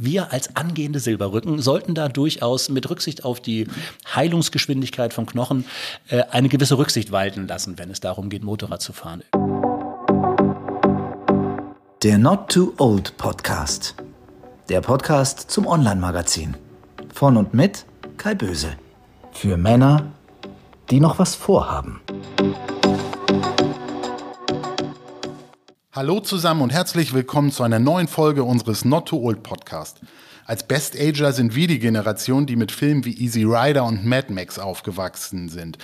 wir als angehende Silberrücken sollten da durchaus mit Rücksicht auf die Heilungsgeschwindigkeit von Knochen eine gewisse Rücksicht walten lassen, wenn es darum geht, Motorrad zu fahren. Der Not Too Old Podcast. Der Podcast zum Online-Magazin. Von und mit Kai Böse. Für Männer, die noch was vorhaben. Hallo zusammen und herzlich willkommen zu einer neuen Folge unseres Not Too Old Podcast. Als Best-Ager sind wir die Generation, die mit Filmen wie Easy Rider und Mad Max aufgewachsen sind.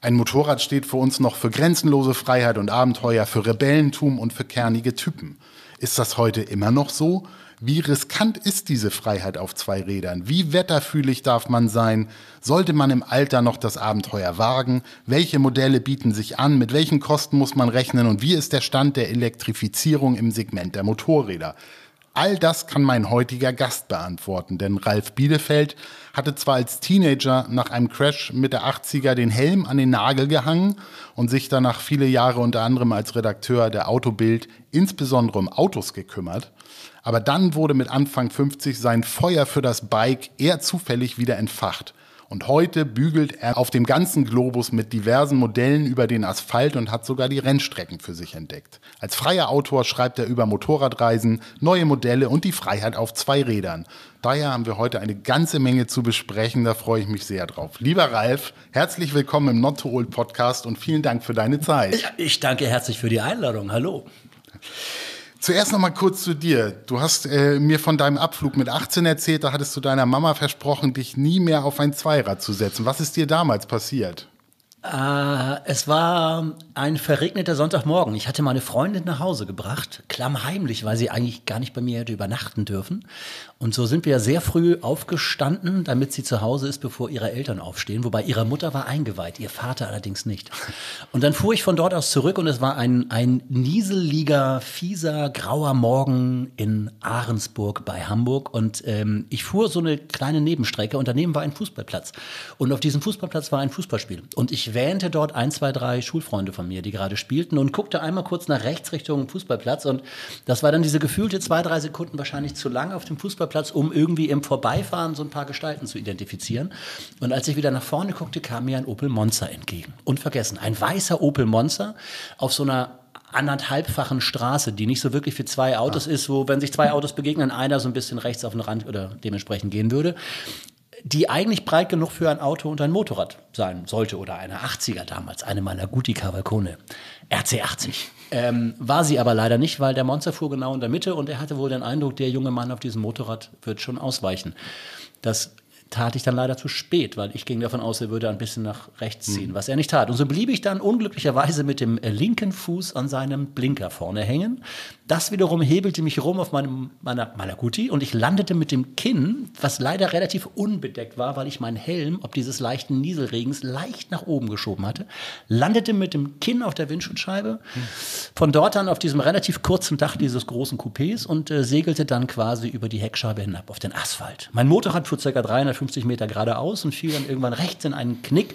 Ein Motorrad steht für uns noch für grenzenlose Freiheit und Abenteuer, für Rebellentum und für kernige Typen. Ist das heute immer noch so? Wie riskant ist diese Freiheit auf zwei Rädern? Wie wetterfühlig darf man sein? Sollte man im Alter noch das Abenteuer wagen? Welche Modelle bieten sich an? Mit welchen Kosten muss man rechnen? Und wie ist der Stand der Elektrifizierung im Segment der Motorräder? All das kann mein heutiger Gast beantworten, denn Ralf Bielefeldt hatte zwar als Teenager nach einem Crash Mitte der 80er den Helm an den Nagel gehangen und sich danach viele Jahre unter anderem als Redakteur der Autobild insbesondere um Autos gekümmert, aber dann wurde mit Anfang 50 sein Feuer für das Bike eher zufällig wieder entfacht. Und heute bügelt er auf dem ganzen Globus mit diversen Modellen über den Asphalt und hat sogar die Rennstrecken für sich entdeckt. Als freier Autor schreibt er über Motorradreisen, neue Modelle und die Freiheit auf zwei Rädern. Daher haben wir heute eine ganze Menge zu besprechen, da freue ich mich sehr drauf. Lieber Ralf, herzlich willkommen im Not Too Old Podcast und vielen Dank für deine Zeit. Ich danke herzlich für die Einladung, hallo. Zuerst noch mal kurz zu dir. Du hast mir von deinem Abflug mit 18 erzählt, da hattest du deiner Mama versprochen, dich nie mehr auf ein Zweirad zu setzen. Was ist dir damals passiert? Es war ein verregneter Sonntagmorgen. Ich hatte meine Freundin nach Hause gebracht, klammheimlich, weil sie eigentlich gar nicht bei mir hätte übernachten dürfen. Und so sind wir sehr früh aufgestanden, damit sie zu Hause ist, bevor ihre Eltern aufstehen. Wobei ihre Mutter war eingeweiht, ihr Vater allerdings nicht. Und dann fuhr ich von dort aus zurück und es war ein nieseliger, fieser, grauer Morgen in Ahrensburg bei Hamburg. Und ich fuhr so eine kleine Nebenstrecke und daneben war ein Fußballplatz. Und auf diesem Fußballplatz war ein Fußballspiel. Und ich wähnte dort 1, 2, 3 Schulfreunde von mir, die gerade spielten und guckte einmal kurz nach rechts Richtung Fußballplatz und das war dann diese gefühlte 2, 3 Sekunden wahrscheinlich zu lang auf dem Fußballplatz, um irgendwie im Vorbeifahren so ein paar Gestalten zu identifizieren. Und als ich wieder nach vorne guckte, kam mir ein Opel Monza entgegen. Unvergessen, ein weißer Opel Monza auf so einer 1,5-fachen Straße, die nicht so wirklich für zwei Autos ist, wo, wenn sich zwei Autos begegnen, einer so ein bisschen rechts auf den Rand oder dementsprechend gehen würde, die eigentlich breit genug für ein Auto und ein Motorrad sein sollte oder eine 80er damals, eine Malaguti Cavalcone, RC80. War sie aber leider nicht, weil der Monster fuhr genau in der Mitte und er hatte wohl den Eindruck, der junge Mann auf diesem Motorrad wird schon ausweichen. Das tat ich dann leider zu spät, weil ich ging davon aus, er würde ein bisschen nach rechts ziehen, was er nicht tat. Und so blieb ich dann unglücklicherweise mit dem linken Fuß an seinem Blinker vorne hängen. Das wiederum hebelte mich rum auf meiner Malaguti und ich landete mit dem Kinn, was leider relativ unbedeckt war, weil ich meinen Helm, ob dieses leichten Nieselregens, leicht nach oben geschoben hatte, landete mit dem Kinn auf der Windschutzscheibe, von dort an auf diesem relativ kurzen Dach dieses großen Coupés und segelte dann quasi über die Heckscheibe hinab auf den Asphalt. Mein Motorrad fuhr ca. 350 Meter geradeaus und fiel dann irgendwann rechts in einen Knick,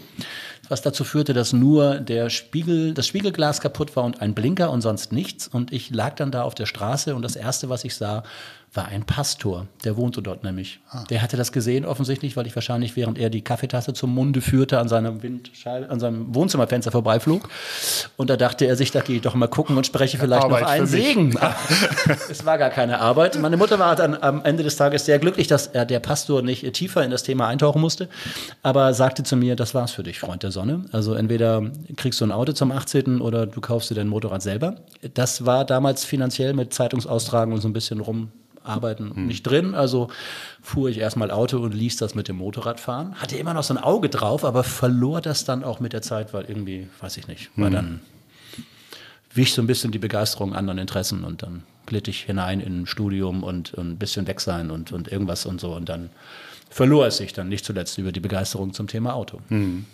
was dazu führte, dass nur das Spiegelglas kaputt war und ein Blinker und sonst nichts. Und ich lag dann da auf der Straße und das Erste, was ich sah, war ein Pastor. Der wohnte dort nämlich. Der hatte das gesehen offensichtlich, weil ich wahrscheinlich, während er die Kaffeetasse zum Munde führte, an seinem Wohnzimmerfenster vorbeiflog. Und da dachte er sich, da gehe ich doch mal gucken und spreche vielleicht Arbeit noch einen Segen. Es war gar keine Arbeit. Meine Mutter war dann am Ende des Tages sehr glücklich, dass der Pastor nicht tiefer in das Thema eintauchen musste, aber sagte zu mir, das war's für dich, Freund der Sonne. Also entweder kriegst du ein Auto zum 18. oder du kaufst dir dein Motorrad selber. Das war damals finanziell mit Zeitungsaustragen und so ein bisschen Arbeiten nicht drin, also fuhr ich erstmal Auto und ließ das mit dem Motorrad fahren. Hatte immer noch so ein Auge drauf, aber verlor das dann auch mit der Zeit, weil irgendwie, weiß ich nicht, weil dann wich so ein bisschen die Begeisterung anderen Interessen und dann glitt ich hinein in ein Studium und ein bisschen weg sein und irgendwas und so und dann verlor es sich dann nicht zuletzt über die Begeisterung zum Thema Auto. Mhm.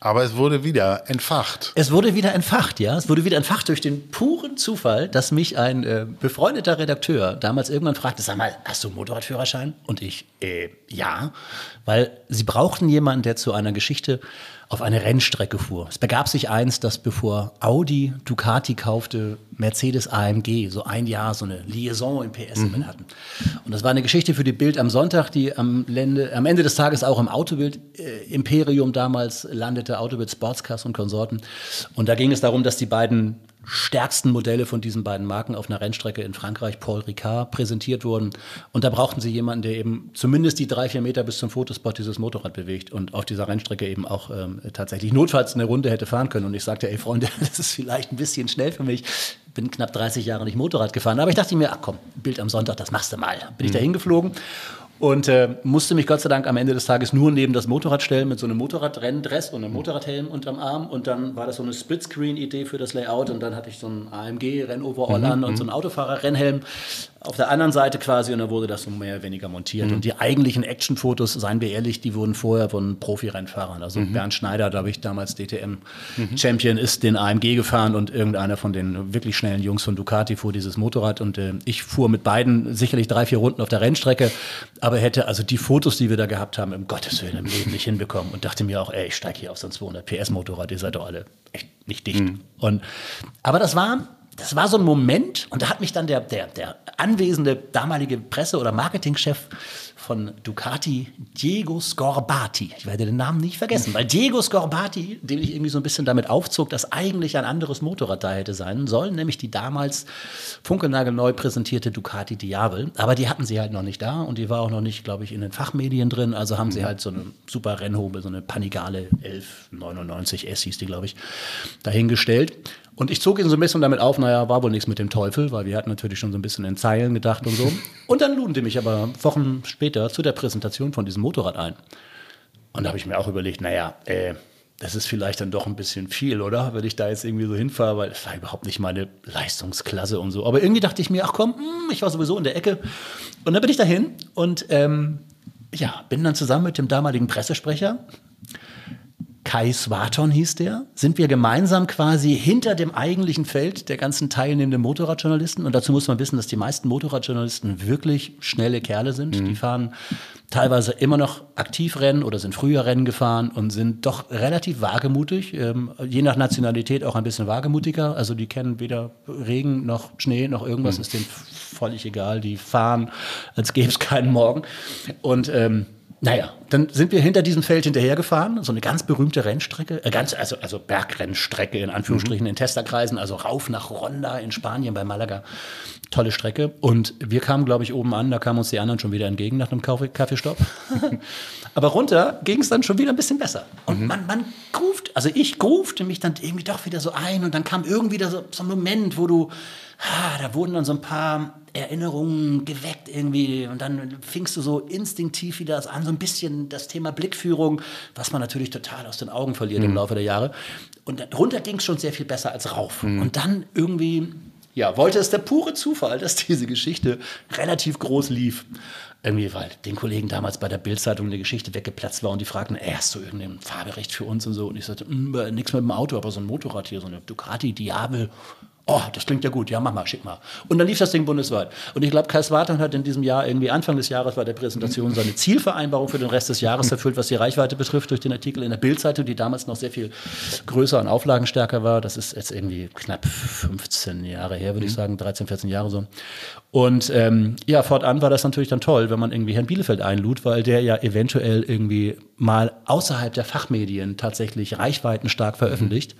Aber es wurde wieder entfacht. Es wurde wieder entfacht, ja. Es wurde wieder entfacht durch den puren Zufall, dass mich ein befreundeter Redakteur damals irgendwann fragte, sag mal, hast du einen Motorradführerschein? Und ich, ja. Weil sie brauchten jemanden, der zu einer Geschichte auf eine Rennstrecke fuhr. Es begab sich einst, dass bevor Audi Ducati kaufte, Mercedes AMG, so ein Jahr, so eine Liaison im PS in Manhattan. Und das war eine Geschichte für die Bild am Sonntag, die am Ende des Tages auch im Autobild-Imperium damals landete, Autobild Sportscars und Konsorten. Und da ging es darum, dass die beiden stärksten Modelle von diesen beiden Marken auf einer Rennstrecke in Frankreich, Paul Ricard, präsentiert wurden. Und da brauchten sie jemanden, der eben zumindest die 3-4 Meter bis zum Fotospot dieses Motorrad bewegt und auf dieser Rennstrecke eben auch tatsächlich notfalls eine Runde hätte fahren können. Und ich sagte, ey Freunde, das ist vielleicht ein bisschen schnell für mich. Bin knapp 30 Jahre nicht Motorrad gefahren. Aber ich dachte mir, ach komm, Bild am Sonntag, das machst du mal. Bin ich da hingeflogen. Und musste mich Gott sei Dank am Ende des Tages nur neben das Motorrad stellen mit so einem Motorradrenndress und einem Motorradhelm unterm Arm. Und dann war das so eine Splitscreen-Idee für das Layout. Und dann hatte ich so einen AMG-Rennoverall an und so einen Autofahrer-Rennhelm auf der anderen Seite quasi. Und dann wurde das so mehr oder weniger montiert. Und die eigentlichen Action-Fotos, seien wir ehrlich, die wurden vorher von Profi-Rennfahrern. Also Bernd Schneider, glaube ich, damals DTM-Champion, ist den AMG gefahren. Und irgendeiner von den wirklich schnellen Jungs von Ducati fuhr dieses Motorrad. Und ich fuhr mit beiden sicherlich 3-4 Runden auf der Rennstrecke. Aber hätte also die Fotos, die wir da gehabt haben, im Gottes Willen im Leben nicht hinbekommen. Und dachte mir auch, ey, ich steige hier auf so ein 200 PS Motorrad, ihr seid doch alle echt nicht dicht. Aber das war so ein Moment, und da hat mich dann der anwesende damalige Presse- oder Marketingchef von Ducati, Diego Sgorbati, ich werde den Namen nicht vergessen, weil Diego Sgorbati, dem ich irgendwie so ein bisschen damit aufzog, dass eigentlich ein anderes Motorrad da hätte sein sollen, nämlich die damals funkelnagelneu präsentierte Ducati Diavel, aber die hatten sie halt noch nicht da und die war auch noch nicht, glaube ich, in den Fachmedien drin, also haben sie halt so eine super Rennhobel, so eine Panigale 1199 S hieß die, glaube ich, dahingestellt. Und ich zog ihn so ein bisschen damit auf, naja, war wohl nichts mit dem Teufel, weil wir hatten natürlich schon so ein bisschen in Zeilen gedacht und so. Und dann luden die mich aber Wochen später zu der Präsentation von diesem Motorrad ein. Und da habe ich mir auch überlegt, naja, das ist vielleicht dann doch ein bisschen viel, oder? Wenn ich da jetzt irgendwie so hinfahre, weil das war überhaupt nicht meine Leistungsklasse und so. Aber irgendwie dachte ich mir, ach komm, ich war sowieso in der Ecke. Und dann bin ich dahin und bin dann zusammen mit dem damaligen Pressesprecher, Kai Swarton hieß der, sind wir gemeinsam quasi hinter dem eigentlichen Feld der ganzen teilnehmenden Motorradjournalisten. Und dazu muss man wissen, dass die meisten Motorradjournalisten wirklich schnelle Kerle sind. Die fahren teilweise immer noch aktiv Rennen oder sind früher Rennen gefahren und sind doch relativ wagemutig, je nach Nationalität auch ein bisschen wagemutiger. Also die kennen weder Regen noch Schnee noch irgendwas, ist denen völlig egal. Die fahren, als gäbe es keinen Morgen. Und dann sind wir hinter diesem Feld hinterhergefahren, so eine ganz berühmte Rennstrecke, also Bergrennstrecke in Anführungsstrichen in Testerkreisen, also rauf nach Ronda in Spanien bei Malaga. Tolle Strecke. Und wir kamen, glaube ich, oben an, da kamen uns die anderen schon wieder entgegen nach einem Kaffeestopp. Aber runter ging es dann schon wieder ein bisschen besser. Und ich grufte mich dann irgendwie doch wieder so ein und dann kam irgendwie da so ein Moment, wo da wurden dann so ein paar Erinnerungen geweckt irgendwie und dann fingst du so instinktiv wieder das an, so ein bisschen das Thema Blickführung, was man natürlich total aus den Augen verliert im Laufe der Jahre. Und runter ging es schon sehr viel besser als rauf. Und dann irgendwie, wollte es der pure Zufall, dass diese Geschichte relativ groß lief. Irgendwie, weil den Kollegen damals bei der Bildzeitung eine Geschichte weggeplatzt war und die fragten, hast du irgendeinen Fahrbericht für uns und so? Und ich sagte, nix mit dem Auto, aber so ein Motorrad hier, so eine Ducati Diavel. Oh, das klingt ja gut, ja, mach mal, schick mal. Und dann lief das Ding bundesweit. Und ich glaube, Kai Swarton hat in diesem Jahr, irgendwie Anfang des Jahres bei der Präsentation, seine Zielvereinbarung für den Rest des Jahres erfüllt, was die Reichweite betrifft, durch den Artikel in der Bildzeitung, die damals noch sehr viel größer und auflagenstärker war. Das ist jetzt irgendwie knapp 15 Jahre her, würde ich sagen, 13, 14 Jahre so. Und fortan war das natürlich dann toll, wenn man irgendwie Herrn Bielefeldt einlud, weil der ja eventuell irgendwie mal außerhalb der Fachmedien tatsächlich reichweitenstark veröffentlicht.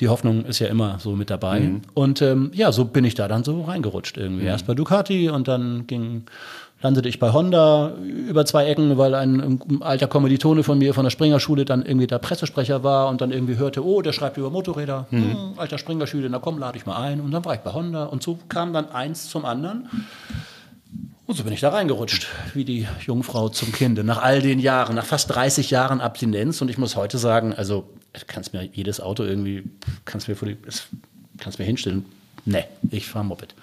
Die Hoffnung ist ja immer so mit dabei. Und so bin ich da dann so reingerutscht irgendwie. Erst bei Ducati und dann landete ich bei Honda über 2 Ecken, weil ein alter Kommilitone von mir von der Springer Schule dann irgendwie der Pressesprecher war und dann irgendwie hörte, oh, der schreibt über Motorräder, alter Springer Schüler, na komm, lade ich mal ein. Und dann war ich bei Honda und so kam dann eins zum anderen. Und so bin ich da reingerutscht, wie die Jungfrau zum Kinde, nach all den Jahren, nach fast 30 Jahren Abstinenz. Und ich muss heute sagen, also kannst mir hinstellen. Nee, ich fahre Moped.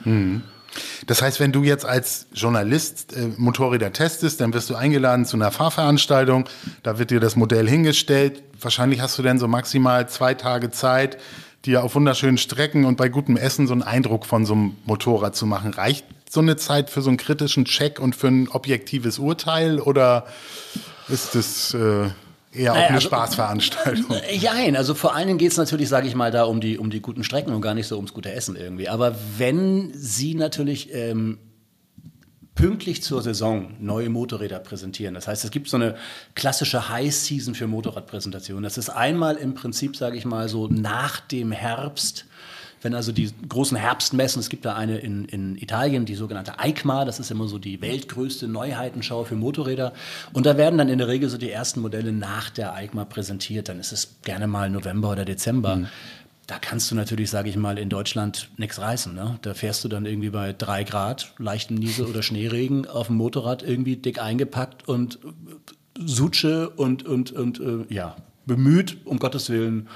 Das heißt, wenn du jetzt als Journalist Motorräder testest, dann wirst du eingeladen zu einer Fahrveranstaltung. Da wird dir das Modell hingestellt. Wahrscheinlich hast du dann so maximal 2 Tage Zeit, dir auf wunderschönen Strecken und bei gutem Essen so einen Eindruck von so einem Motorrad zu machen. Reicht so eine Zeit für so einen kritischen Check und für ein objektives Urteil? Oder ist das eher auch eine Spaßveranstaltung. Nein, also vor allen Dingen geht es natürlich, sage ich mal, da um die guten Strecken und gar nicht so ums gute Essen irgendwie. Aber wenn Sie natürlich pünktlich zur Saison neue Motorräder präsentieren. Das heißt, es gibt so eine klassische High-Season für Motorradpräsentationen. Das ist einmal im Prinzip, sage ich mal, so nach dem Herbst, wenn also die großen Herbstmessen, es gibt da eine in Italien, die sogenannte EICMA, das ist immer so die weltgrößte Neuheitenschau für Motorräder. Und da werden dann in der Regel so die ersten Modelle nach der EICMA präsentiert. Dann ist es gerne mal November oder Dezember. Mhm. Da kannst du natürlich, sage ich mal, in Deutschland nichts reißen. Ne? Da fährst du dann irgendwie bei 3 Grad, leichtem Niesel oder Schneeregen auf dem Motorrad irgendwie dick eingepackt und Sutsche und bemüht, um Gottes Willen,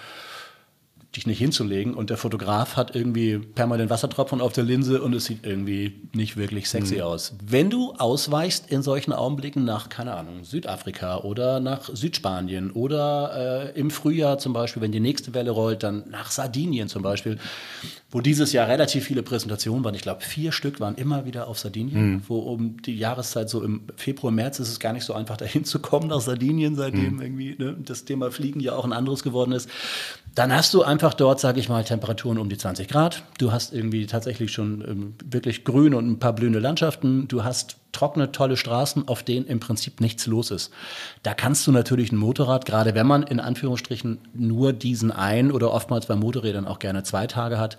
dich nicht hinzulegen. Und der Fotograf hat irgendwie permanent Wassertropfen auf der Linse und es sieht irgendwie nicht wirklich sexy aus. Wenn du ausweichst in solchen Augenblicken nach, keine Ahnung, Südafrika oder nach Südspanien oder im Frühjahr zum Beispiel, wenn die nächste Welle rollt, dann nach Sardinien zum Beispiel, wo dieses Jahr relativ viele Präsentationen waren. Ich glaube, 4 Stück waren immer wieder auf Sardinien, wo um die Jahreszeit so im Februar, März ist es gar nicht so einfach, da hinzukommen nach Sardinien, seitdem irgendwie das Thema Fliegen ja auch ein anderes geworden ist. Dann hast du einfach dort, sage ich mal, Temperaturen um die 20 Grad. Du hast irgendwie tatsächlich schon wirklich grün und ein paar blühende Landschaften. Du hast trockene, tolle Straßen, auf denen im Prinzip nichts los ist. Da kannst du natürlich ein Motorrad, gerade wenn man in Anführungsstrichen nur diesen einen oder oftmals bei Motorrädern auch gerne 2 Tage hat,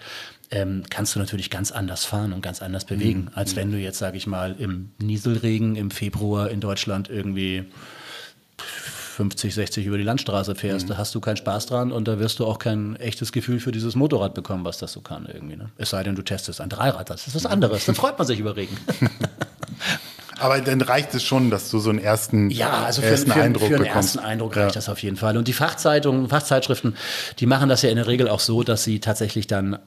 kannst du natürlich ganz anders fahren und ganz anders bewegen, als wenn du jetzt, sage ich mal, im Nieselregen im Februar in Deutschland irgendwie 50, 60 über die Landstraße fährst, da hast du keinen Spaß dran und da wirst du auch kein echtes Gefühl für dieses Motorrad bekommen, was das so kann irgendwie. Ne? Es sei denn, du testest ein Dreirad, das ist was anderes, dann freut man sich über Regen. Aber dann reicht es schon, dass du so einen ersten Eindruck bekommst. Reicht das auf jeden Fall. Und die Fachzeitungen, Fachzeitschriften, die machen das ja in der Regel auch so, dass sie tatsächlich dann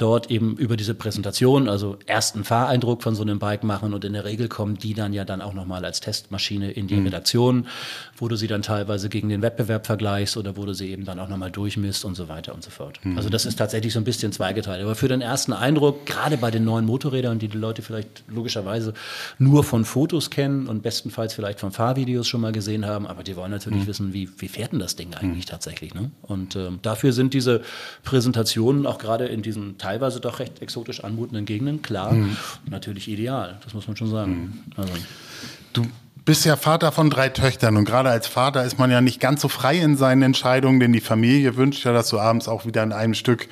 dort eben über diese Präsentation, also ersten Fahreindruck von so einem Bike machen und in der Regel kommen die dann ja dann auch nochmal als Testmaschine in die Redaktion, wo du sie dann teilweise gegen den Wettbewerb vergleichst oder wo du sie eben dann auch nochmal durchmisst und so weiter und so fort. Also das ist tatsächlich so ein bisschen zweigeteilt. Aber für den ersten Eindruck, gerade bei den neuen Motorrädern, die Leute vielleicht logischerweise nur von Fotos kennen und bestenfalls vielleicht von Fahrvideos schon mal gesehen haben, aber die wollen natürlich wissen, wie fährt denn das Ding eigentlich tatsächlich, ne? Und dafür sind diese Präsentationen auch gerade in diesen teilweise doch recht exotisch anmutenden Gegenden, klar, natürlich ideal, das muss man schon sagen. Also. Du bist ja Vater von 3 Töchtern und gerade als Vater ist man ja nicht ganz so frei in seinen Entscheidungen, denn die Familie wünscht ja, dass du abends auch wieder in einem Stück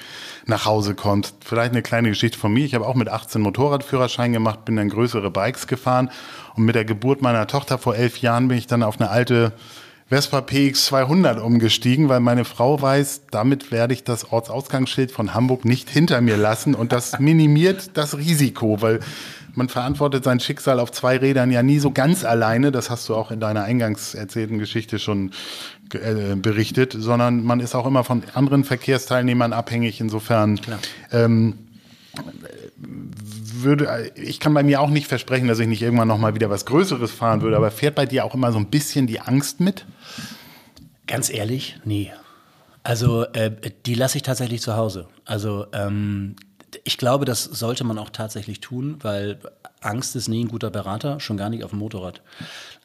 nach Hause kommst. Vielleicht eine kleine Geschichte von mir. Ich habe auch mit 18 Motorradführerschein gemacht, bin dann größere Bikes gefahren und mit der Geburt meiner Tochter vor 11 Jahren bin ich dann auf eine alte Vespa PX 200 umgestiegen, weil meine Frau weiß, damit werde ich das Ortsausgangsschild von Hamburg nicht hinter mir lassen und das minimiert das Risiko, weil man verantwortet sein Schicksal auf 2 Rädern ja nie so ganz alleine, das hast du auch in deiner eingangs erzählten Geschichte schon berichtet, sondern man ist auch immer von anderen Verkehrsteilnehmern abhängig, insofern ich kann bei mir auch nicht versprechen, dass ich nicht irgendwann noch mal wieder was Größeres fahren würde, aber fährt bei dir auch immer so ein bisschen die Angst mit? Ganz ehrlich, nee. Also die lasse ich tatsächlich zu Hause. Also ich glaube, das sollte man auch tatsächlich tun, weil Angst ist nie ein guter Berater, schon gar nicht auf dem Motorrad.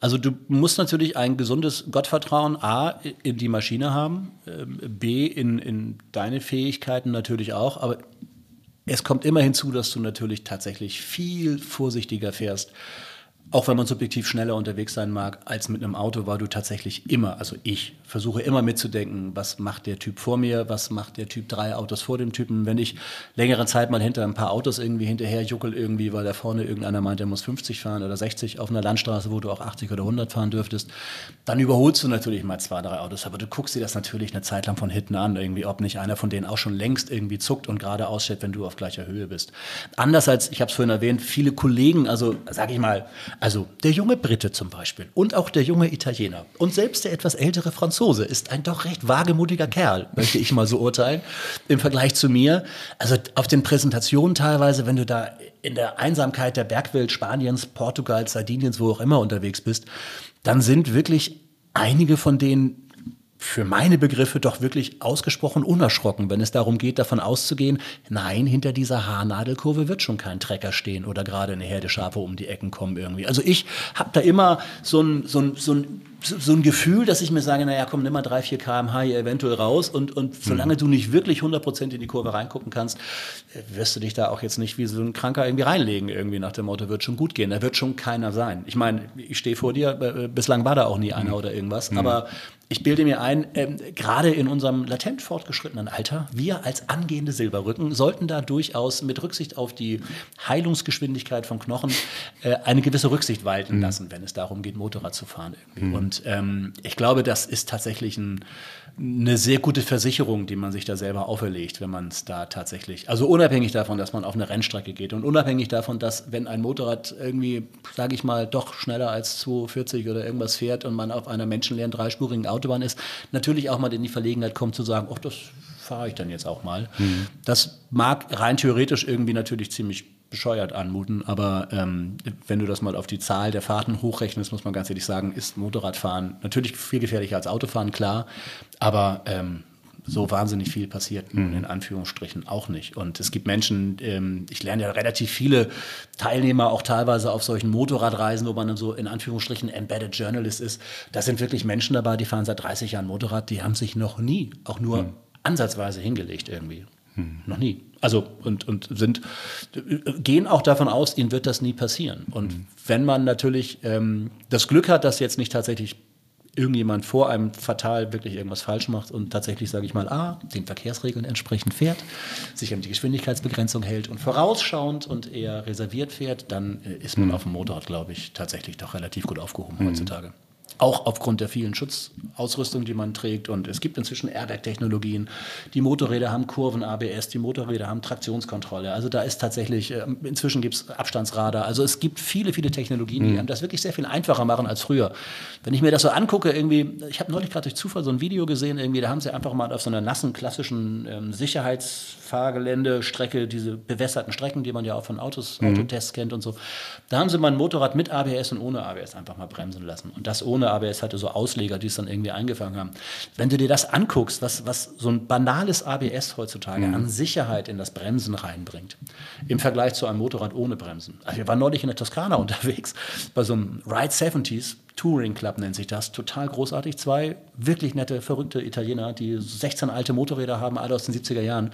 Also du musst natürlich ein gesundes Gottvertrauen A, in die Maschine haben, B, in deine Fähigkeiten natürlich auch, aber es kommt immer hinzu, dass du natürlich tatsächlich viel vorsichtiger fährst, auch wenn man subjektiv schneller unterwegs sein mag, als mit einem Auto, weil du tatsächlich immer, also ich versuche immer mitzudenken, was macht der Typ vor mir, was macht der Typ 3 Autos vor dem Typen, wenn ich längere Zeit mal hinter ein paar Autos irgendwie hinterher juckel irgendwie, weil da vorne irgendeiner meint, der muss 50 fahren oder 60 auf einer Landstraße, wo du auch 80 oder 100 fahren dürftest, dann überholst du natürlich mal 2, 3 Autos, aber du guckst dir das natürlich eine Zeit lang von hinten an, irgendwie, ob nicht einer von denen auch schon längst irgendwie zuckt und gerade ausschält, wenn du auf gleicher Höhe bist. Anders als, ich habe es vorhin erwähnt, viele Kollegen, also der junge Brite zum Beispiel und auch der junge Italiener und selbst der etwas ältere Franzose ist ein doch recht wagemutiger Kerl, möchte ich mal so urteilen, im Vergleich zu mir. Also auf den Präsentationen teilweise, wenn du da in der Einsamkeit der Bergwelt Spaniens, Portugals, Sardiniens, wo auch immer unterwegs bist, dann sind wirklich einige von denen für meine Begriffe doch wirklich ausgesprochen unerschrocken, wenn es darum geht, davon auszugehen, nein, hinter dieser Haarnadelkurve wird schon kein Trecker stehen oder gerade eine Herde Schafe um die Ecken kommen irgendwie. Also ich habe da immer so ein so ein Gefühl, dass ich mir sage, naja, komm, nimm mal 3-4 km/h hier eventuell raus und solange du nicht wirklich 100% in die Kurve reingucken kannst, wirst du dich da auch jetzt nicht wie so ein Kranker irgendwie reinlegen, irgendwie nach dem Motto, wird schon gut gehen, da wird schon keiner sein. Ich meine, ich stehe vor dir, bislang war da auch nie einer oder irgendwas, aber ich bilde mir ein, gerade in unserem latent fortgeschrittenen Alter, wir als angehende Silberrücken sollten da durchaus mit Rücksicht auf die Heilungsgeschwindigkeit von Knochen eine gewisse Rücksicht walten lassen, wenn es darum geht, Motorrad zu fahren. Und ich glaube, das ist tatsächlich eine sehr gute Versicherung, die man sich da selber auferlegt, wenn man es da tatsächlich, also unabhängig davon, dass man auf eine Rennstrecke geht und unabhängig davon, dass wenn ein Motorrad irgendwie, sage ich mal, doch schneller als 240 oder irgendwas fährt und man auf einer menschenleeren, dreispurigen Autobahn ist, natürlich auch mal in die Verlegenheit kommt zu sagen, ach, das fahre ich dann jetzt auch mal. Das mag rein theoretisch irgendwie natürlich ziemlich bescheuert anmuten, aber wenn du das mal auf die Zahl der Fahrten hochrechnest, muss man ganz ehrlich sagen, ist Motorradfahren natürlich viel gefährlicher als Autofahren, klar, aber so wahnsinnig viel passiert in Anführungsstrichen auch nicht. Und es gibt Menschen, ich lerne ja relativ viele Teilnehmer auch teilweise auf solchen Motorradreisen, wo man dann so in Anführungsstrichen Embedded Journalist ist. Da sind wirklich Menschen dabei, die fahren seit 30 Jahren Motorrad, die haben sich noch nie, auch nur ansatzweise hingelegt irgendwie. Noch nie. Also und gehen auch davon aus, ihnen wird das nie passieren. Und wenn man natürlich das Glück hat, dass jetzt nicht tatsächlich irgendjemand vor einem fatal wirklich irgendwas falsch macht und tatsächlich, sage ich mal, den Verkehrsregeln entsprechend fährt, sich an die Geschwindigkeitsbegrenzung hält und vorausschauend und eher reserviert fährt, dann ist man auf dem Motorrad, glaube ich, tatsächlich doch relativ gut aufgehoben heutzutage. Auch aufgrund der vielen Schutzausrüstung, die man trägt. Und es gibt inzwischen Airbag-Technologien. Die Motorräder haben Kurven-ABS, die Motorräder haben Traktionskontrolle. Also da ist tatsächlich, inzwischen gibt es Abstandsradar. Also es gibt viele, viele Technologien, die einem das wirklich sehr viel einfacher machen als früher. Wenn ich mir das so angucke, irgendwie, ich habe neulich gerade durch Zufall so ein Video gesehen, irgendwie, da haben sie einfach mal auf so einer nassen, klassischen Sicherheitsfahrgeländestrecke, diese bewässerten Strecken, die man ja auch von Autos, Autotests kennt und so, da haben sie mal ein Motorrad mit ABS und ohne ABS einfach mal bremsen lassen. Und das ohne ABS hatte so Ausleger, die es dann irgendwie eingefangen haben. Wenn du dir das anguckst, was so ein banales ABS heutzutage an Sicherheit in das Bremsen reinbringt, im Vergleich zu einem Motorrad ohne Bremsen. Also wir waren neulich in der Toskana unterwegs, bei so einem Ride 70s, Touring Club nennt sich das, total großartig. 2 wirklich nette, verrückte Italiener, die 16 alte Motorräder haben, alle aus den 70er Jahren.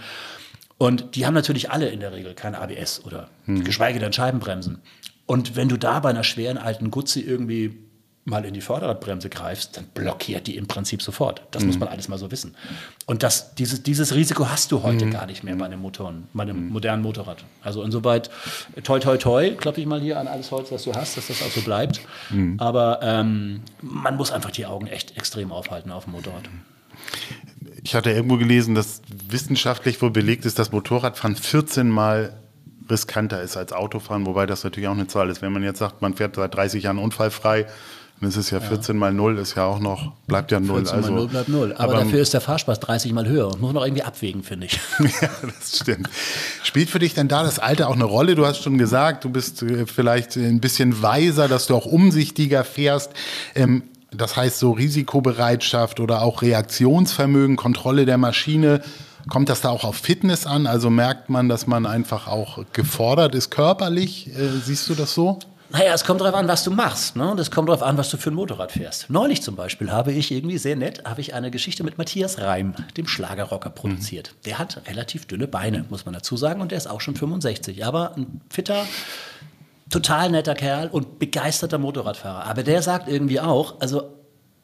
Und die haben natürlich alle in der Regel kein ABS oder geschweige denn Scheibenbremsen. Und wenn du da bei einer schweren alten Guzzi irgendwie mal in die Vorderradbremse greifst, dann blockiert die im Prinzip sofort. Das muss man alles mal so wissen. Und dieses Risiko hast du heute gar nicht mehr bei den Motoren, bei einem modernen Motorrad. Also insoweit, toi, toi, toi, klappe ich mal hier an alles Holz, was du hast, dass das auch so bleibt. Aber man muss einfach die Augen echt extrem aufhalten auf dem Motorrad. Ich hatte irgendwo gelesen, dass wissenschaftlich wohl belegt ist, dass Motorradfahren 14 Mal riskanter ist als Autofahren, wobei das natürlich auch eine Zahl ist. Wenn man jetzt sagt, man fährt seit 30 Jahren unfallfrei, das ist ja 14 mal 0, ist ja auch noch, bleibt ja 0. 14 mal 0 bleibt 0, aber dafür ist der Fahrspaß 30 mal höher. Das muss man auch irgendwie abwägen, finde ich. Ja, das stimmt. Spielt für dich denn da das Alter auch eine Rolle? Du hast schon gesagt, du bist vielleicht ein bisschen weiser, dass du auch umsichtiger fährst. Das heißt so Risikobereitschaft oder auch Reaktionsvermögen, Kontrolle der Maschine. Kommt das da auch auf Fitness an? Also merkt man, dass man einfach auch gefordert ist körperlich? Siehst du das so? Naja, es kommt darauf an, was du machst, ne? Und es kommt darauf an, was du für ein Motorrad fährst. Neulich zum Beispiel habe ich irgendwie sehr nett, eine Geschichte mit Matthias Reim, dem Schlagerrocker, produziert. Der hat relativ dünne Beine, muss man dazu sagen, und der ist auch schon 65. Aber ein fitter, total netter Kerl und begeisterter Motorradfahrer. Aber der sagt irgendwie auch, also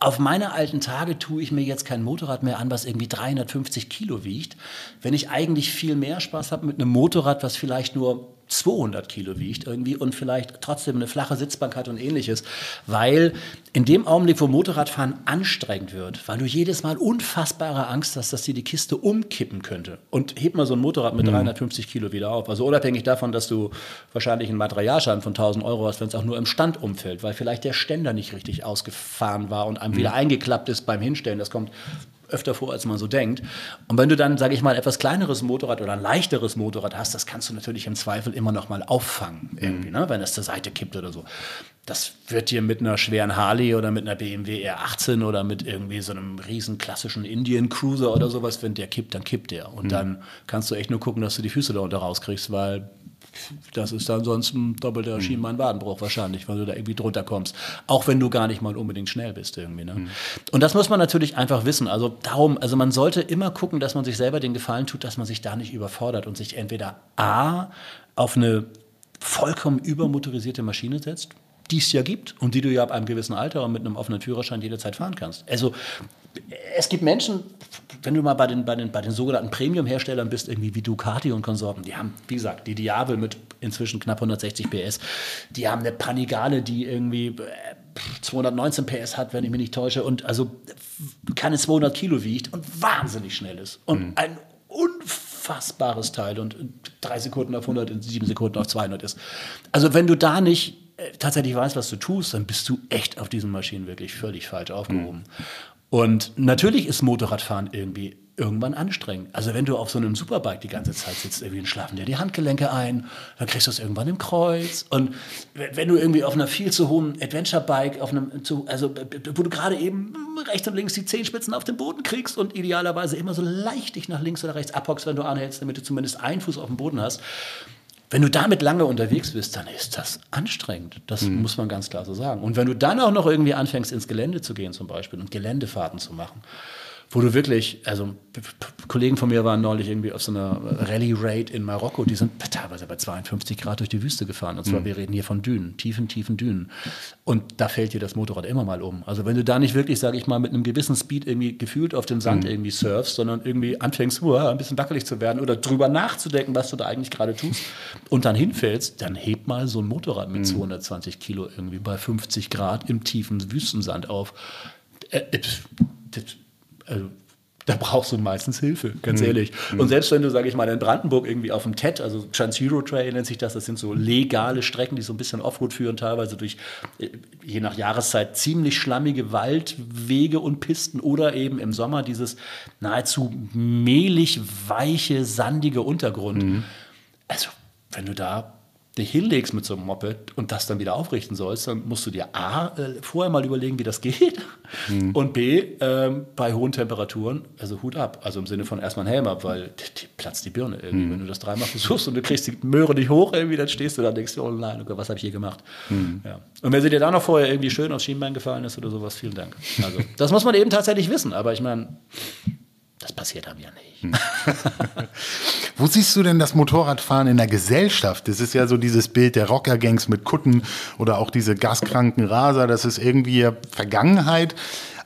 auf meine alten Tage tue ich mir jetzt kein Motorrad mehr an, was irgendwie 350 Kilo wiegt, wenn ich eigentlich viel mehr Spaß habe mit einem Motorrad, was vielleicht nur 200 Kilo wiegt irgendwie und vielleicht trotzdem eine flache Sitzbank hat und ähnliches, weil in dem Augenblick, wo Motorradfahren anstrengend wird, weil du jedes Mal unfassbare Angst hast, dass dir die Kiste umkippen könnte, und heb mal so ein Motorrad mit 350 Kilo wieder auf, also unabhängig davon, dass du wahrscheinlich einen Materialschaden von 1.000 Euro hast, wenn es auch nur im Stand umfällt, weil vielleicht der Ständer nicht richtig ausgefahren war und einem wieder eingeklappt ist beim Hinstellen, das kommt öfter vor, als man so denkt. Und wenn du dann, sage ich mal, etwas kleineres Motorrad oder ein leichteres Motorrad hast, das kannst du natürlich im Zweifel immer noch mal auffangen, irgendwie, ne? Wenn das zur Seite kippt oder so. Das wird dir mit einer schweren Harley oder mit einer BMW R18 oder mit irgendwie so einem riesen klassischen Indian Cruiser oder sowas, wenn der kippt, dann kippt der. Und dann kannst du echt nur gucken, dass du die Füße da unter rauskriegst, weil Das ist dann sonst ein doppelter Schienbein-Wadenbruch wahrscheinlich, weil du da irgendwie drunter kommst. Auch wenn du gar nicht mal unbedingt schnell bist irgendwie. Ne? Mhm. Und das muss man natürlich einfach wissen. Also darum, also man sollte immer gucken, dass man sich selber den Gefallen tut, dass man sich da nicht überfordert und sich entweder A, auf eine vollkommen übermotorisierte Maschine setzt, die es ja gibt und die du ja ab einem gewissen Alter und mit einem offenen Führerschein jederzeit fahren kannst. Also es gibt Menschen, wenn du mal bei den sogenannten Premium-Herstellern bist, irgendwie wie Ducati und Konsorten, die haben, wie gesagt, die Diavel mit inzwischen knapp 160 PS, die haben eine Panigale, die irgendwie 219 PS hat, wenn ich mich nicht täusche, und also keine 200 Kilo wiegt und wahnsinnig schnell ist und ein unfassbares Teil und 3 Sekunden auf 100 und 7 Sekunden auf 200 ist. Also wenn du da nicht tatsächlich weißt, was du tust, dann bist du echt auf diesen Maschinen wirklich völlig falsch aufgehoben. Und natürlich ist Motorradfahren irgendwie irgendwann anstrengend. Also wenn du auf so einem Superbike die ganze Zeit sitzt, irgendwie schlafen dir die Handgelenke ein, dann kriegst du es irgendwann im Kreuz. Und wenn du irgendwie auf einer viel zu hohen Adventure-Bike, wo du gerade eben rechts und links die Zehenspitzen auf den Boden kriegst und idealerweise immer so leicht dich nach links oder rechts abhockst, wenn du anhältst, damit du zumindest einen Fuß auf dem Boden hast. Wenn du damit lange unterwegs bist, dann ist das anstrengend. Das muss man ganz klar so sagen. Und wenn du dann auch noch irgendwie anfängst, ins Gelände zu gehen zum Beispiel und Geländefahrten zu machen, wo du wirklich, also Kollegen von mir waren neulich irgendwie auf so einer Rallye-Raid in Marokko, die sind teilweise bei 52 Grad durch die Wüste gefahren. Und zwar, wir reden hier von Dünen, tiefen, tiefen Dünen. Und da fällt dir das Motorrad immer mal um. Also wenn du da nicht wirklich, sage ich mal, mit einem gewissen Speed irgendwie gefühlt auf dem Sand irgendwie surfst, sondern irgendwie anfängst, ein bisschen wackelig zu werden oder drüber nachzudenken, was du da eigentlich gerade tust und dann hinfällst, dann heb mal so ein Motorrad mit 220 Kilo irgendwie bei 50 Grad im tiefen Wüstensand auf. Also, da brauchst du meistens Hilfe, ganz ehrlich. Und selbst wenn du, sage ich mal, in Brandenburg irgendwie auf dem TET, also Trans-Hero Trail nennt sich das, das sind so legale Strecken, die so ein bisschen Offroad führen, teilweise durch, je nach Jahreszeit, ziemlich schlammige Waldwege und Pisten oder eben im Sommer dieses nahezu mehlig weiche, sandige Untergrund. Also, wenn du da dich hinlegst mit so einem Moped und das dann wieder aufrichten sollst, dann musst du dir A, vorher mal überlegen, wie das geht, und B, bei hohen Temperaturen, also Hut ab, also im Sinne von erstmal einen Helm ab, weil die platzt die Birne irgendwie, wenn du das dreimal versuchst und du kriegst die Möhre nicht hoch irgendwie, dann stehst du da und denkst, oh nein, okay, was habe ich hier gemacht? Ja. Und wenn sie dir da noch vorher irgendwie schön aufs Schienbein gefallen ist oder sowas, vielen Dank. Also, das muss man eben tatsächlich wissen, aber ich meine, das passiert einem ja nicht. Wo siehst du denn das Motorradfahren in der Gesellschaft? Das ist ja so dieses Bild der Rockergangs mit Kutten oder auch diese gaskranken Raser. Das ist irgendwie Vergangenheit.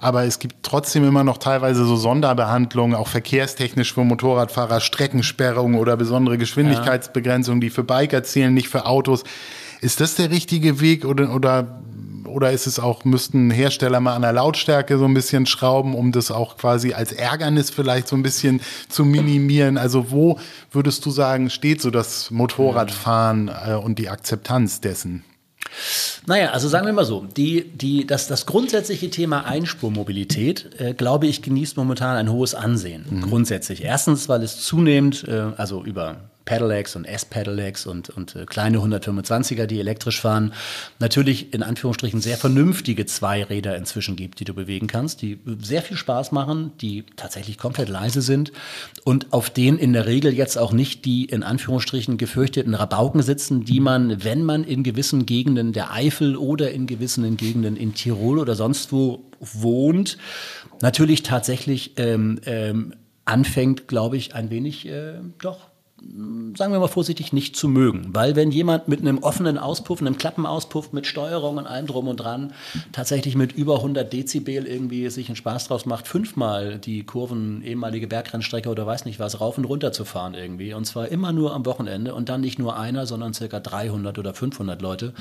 Aber es gibt trotzdem immer noch teilweise so Sonderbehandlungen, auch verkehrstechnisch für Motorradfahrer, Streckensperrungen oder besondere Geschwindigkeitsbegrenzungen, die für Biker zählen, nicht für Autos. Ist das der richtige Weg oder ist es auch, müssten Hersteller mal an der Lautstärke so ein bisschen schrauben, um das auch quasi als Ärgernis vielleicht so ein bisschen zu minimieren? Also wo würdest du sagen, steht so das Motorradfahren und die Akzeptanz dessen? Naja, also sagen wir mal so, das grundsätzliche Thema Einspurmobilität, glaube ich, genießt momentan ein hohes Ansehen. Grundsätzlich. Erstens, weil es zunehmend, also über Pedelecs und S-Pedelecs und kleine 125er, die elektrisch fahren, natürlich in Anführungsstrichen sehr vernünftige Zweiräder inzwischen gibt, die du bewegen kannst, die sehr viel Spaß machen, die tatsächlich komplett leise sind und auf denen in der Regel jetzt auch nicht die in Anführungsstrichen gefürchteten Rabauken sitzen, die man, wenn man in gewissen Gegenden der Eifel oder in gewissen Gegenden in Tirol oder sonst wo wohnt, natürlich tatsächlich anfängt, glaube ich, ein wenig sagen wir mal vorsichtig, nicht zu mögen. Weil wenn jemand mit einem offenen Auspuff, einem Klappenauspuff, mit Steuerung und allem drum und dran, tatsächlich mit über 100 Dezibel irgendwie sich einen Spaß draus macht, 5-mal die Kurven, ehemalige Bergrennstrecke oder weiß nicht was, rauf und runter zu fahren irgendwie, und zwar immer nur am Wochenende und dann nicht nur einer, sondern circa 300 oder 500 Leute,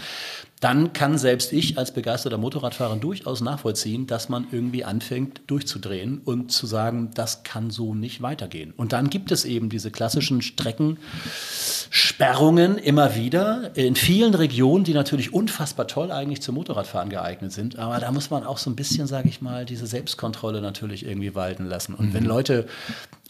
dann kann selbst ich als begeisterter Motorradfahrer durchaus nachvollziehen, dass man irgendwie anfängt durchzudrehen und zu sagen, das kann so nicht weitergehen. Und dann gibt es eben diese klassischen Streckensperrungen immer wieder in vielen Regionen, die natürlich unfassbar toll eigentlich zum Motorradfahren geeignet sind, aber da muss man auch so ein bisschen, sage ich mal, diese Selbstkontrolle natürlich irgendwie walten lassen. Und wenn Leute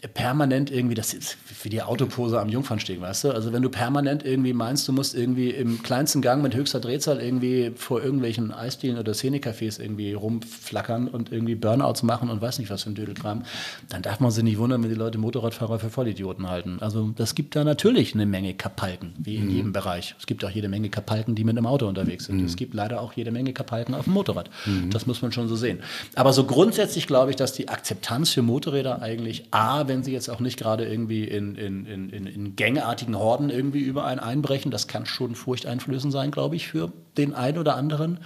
permanent irgendwie, das ist wie die Autopose am Jungfernsteg, weißt du? Also wenn du permanent irgendwie meinst, du musst irgendwie im kleinsten Gang mit höchster Drehzahl irgendwie vor irgendwelchen Eisdielen oder Szenecafés irgendwie rumflackern und irgendwie Burnouts machen und weiß nicht was für ein Dödelkram, dann darf man sich nicht wundern, wenn die Leute Motorradfahrer für Vollidioten halten. Also das gibt da natürlich eine Menge Kapalken, wie in jedem Bereich. Es gibt auch jede Menge Kapalken, die mit einem Auto unterwegs sind. Es gibt leider auch jede Menge Kapalken auf dem Motorrad. Das muss man schon so sehen. Aber so grundsätzlich glaube ich, dass die Akzeptanz für Motorräder eigentlich wenn sie jetzt auch nicht gerade irgendwie in gängartigen Horden irgendwie über einen einbrechen, das kann schon furchteinflößend sein, glaube ich, für den einen oder anderen.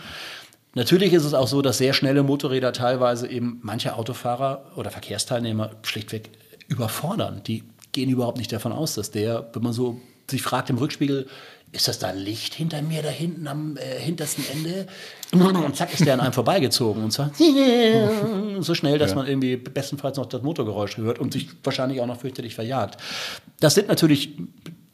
Natürlich ist es auch so, dass sehr schnelle Motorräder teilweise eben manche Autofahrer oder Verkehrsteilnehmer schlichtweg überfordern. Die gehen überhaupt nicht davon aus, dass der, wenn man so sich fragt im Rückspiegel, ist das da Licht hinter mir, da hinten am hintersten Ende? Und zack, ist der an einem vorbeigezogen. Und zwar so schnell, dass man irgendwie bestenfalls noch das Motorgeräusch hört und sich wahrscheinlich auch noch fürchterlich verjagt. Das sind natürlich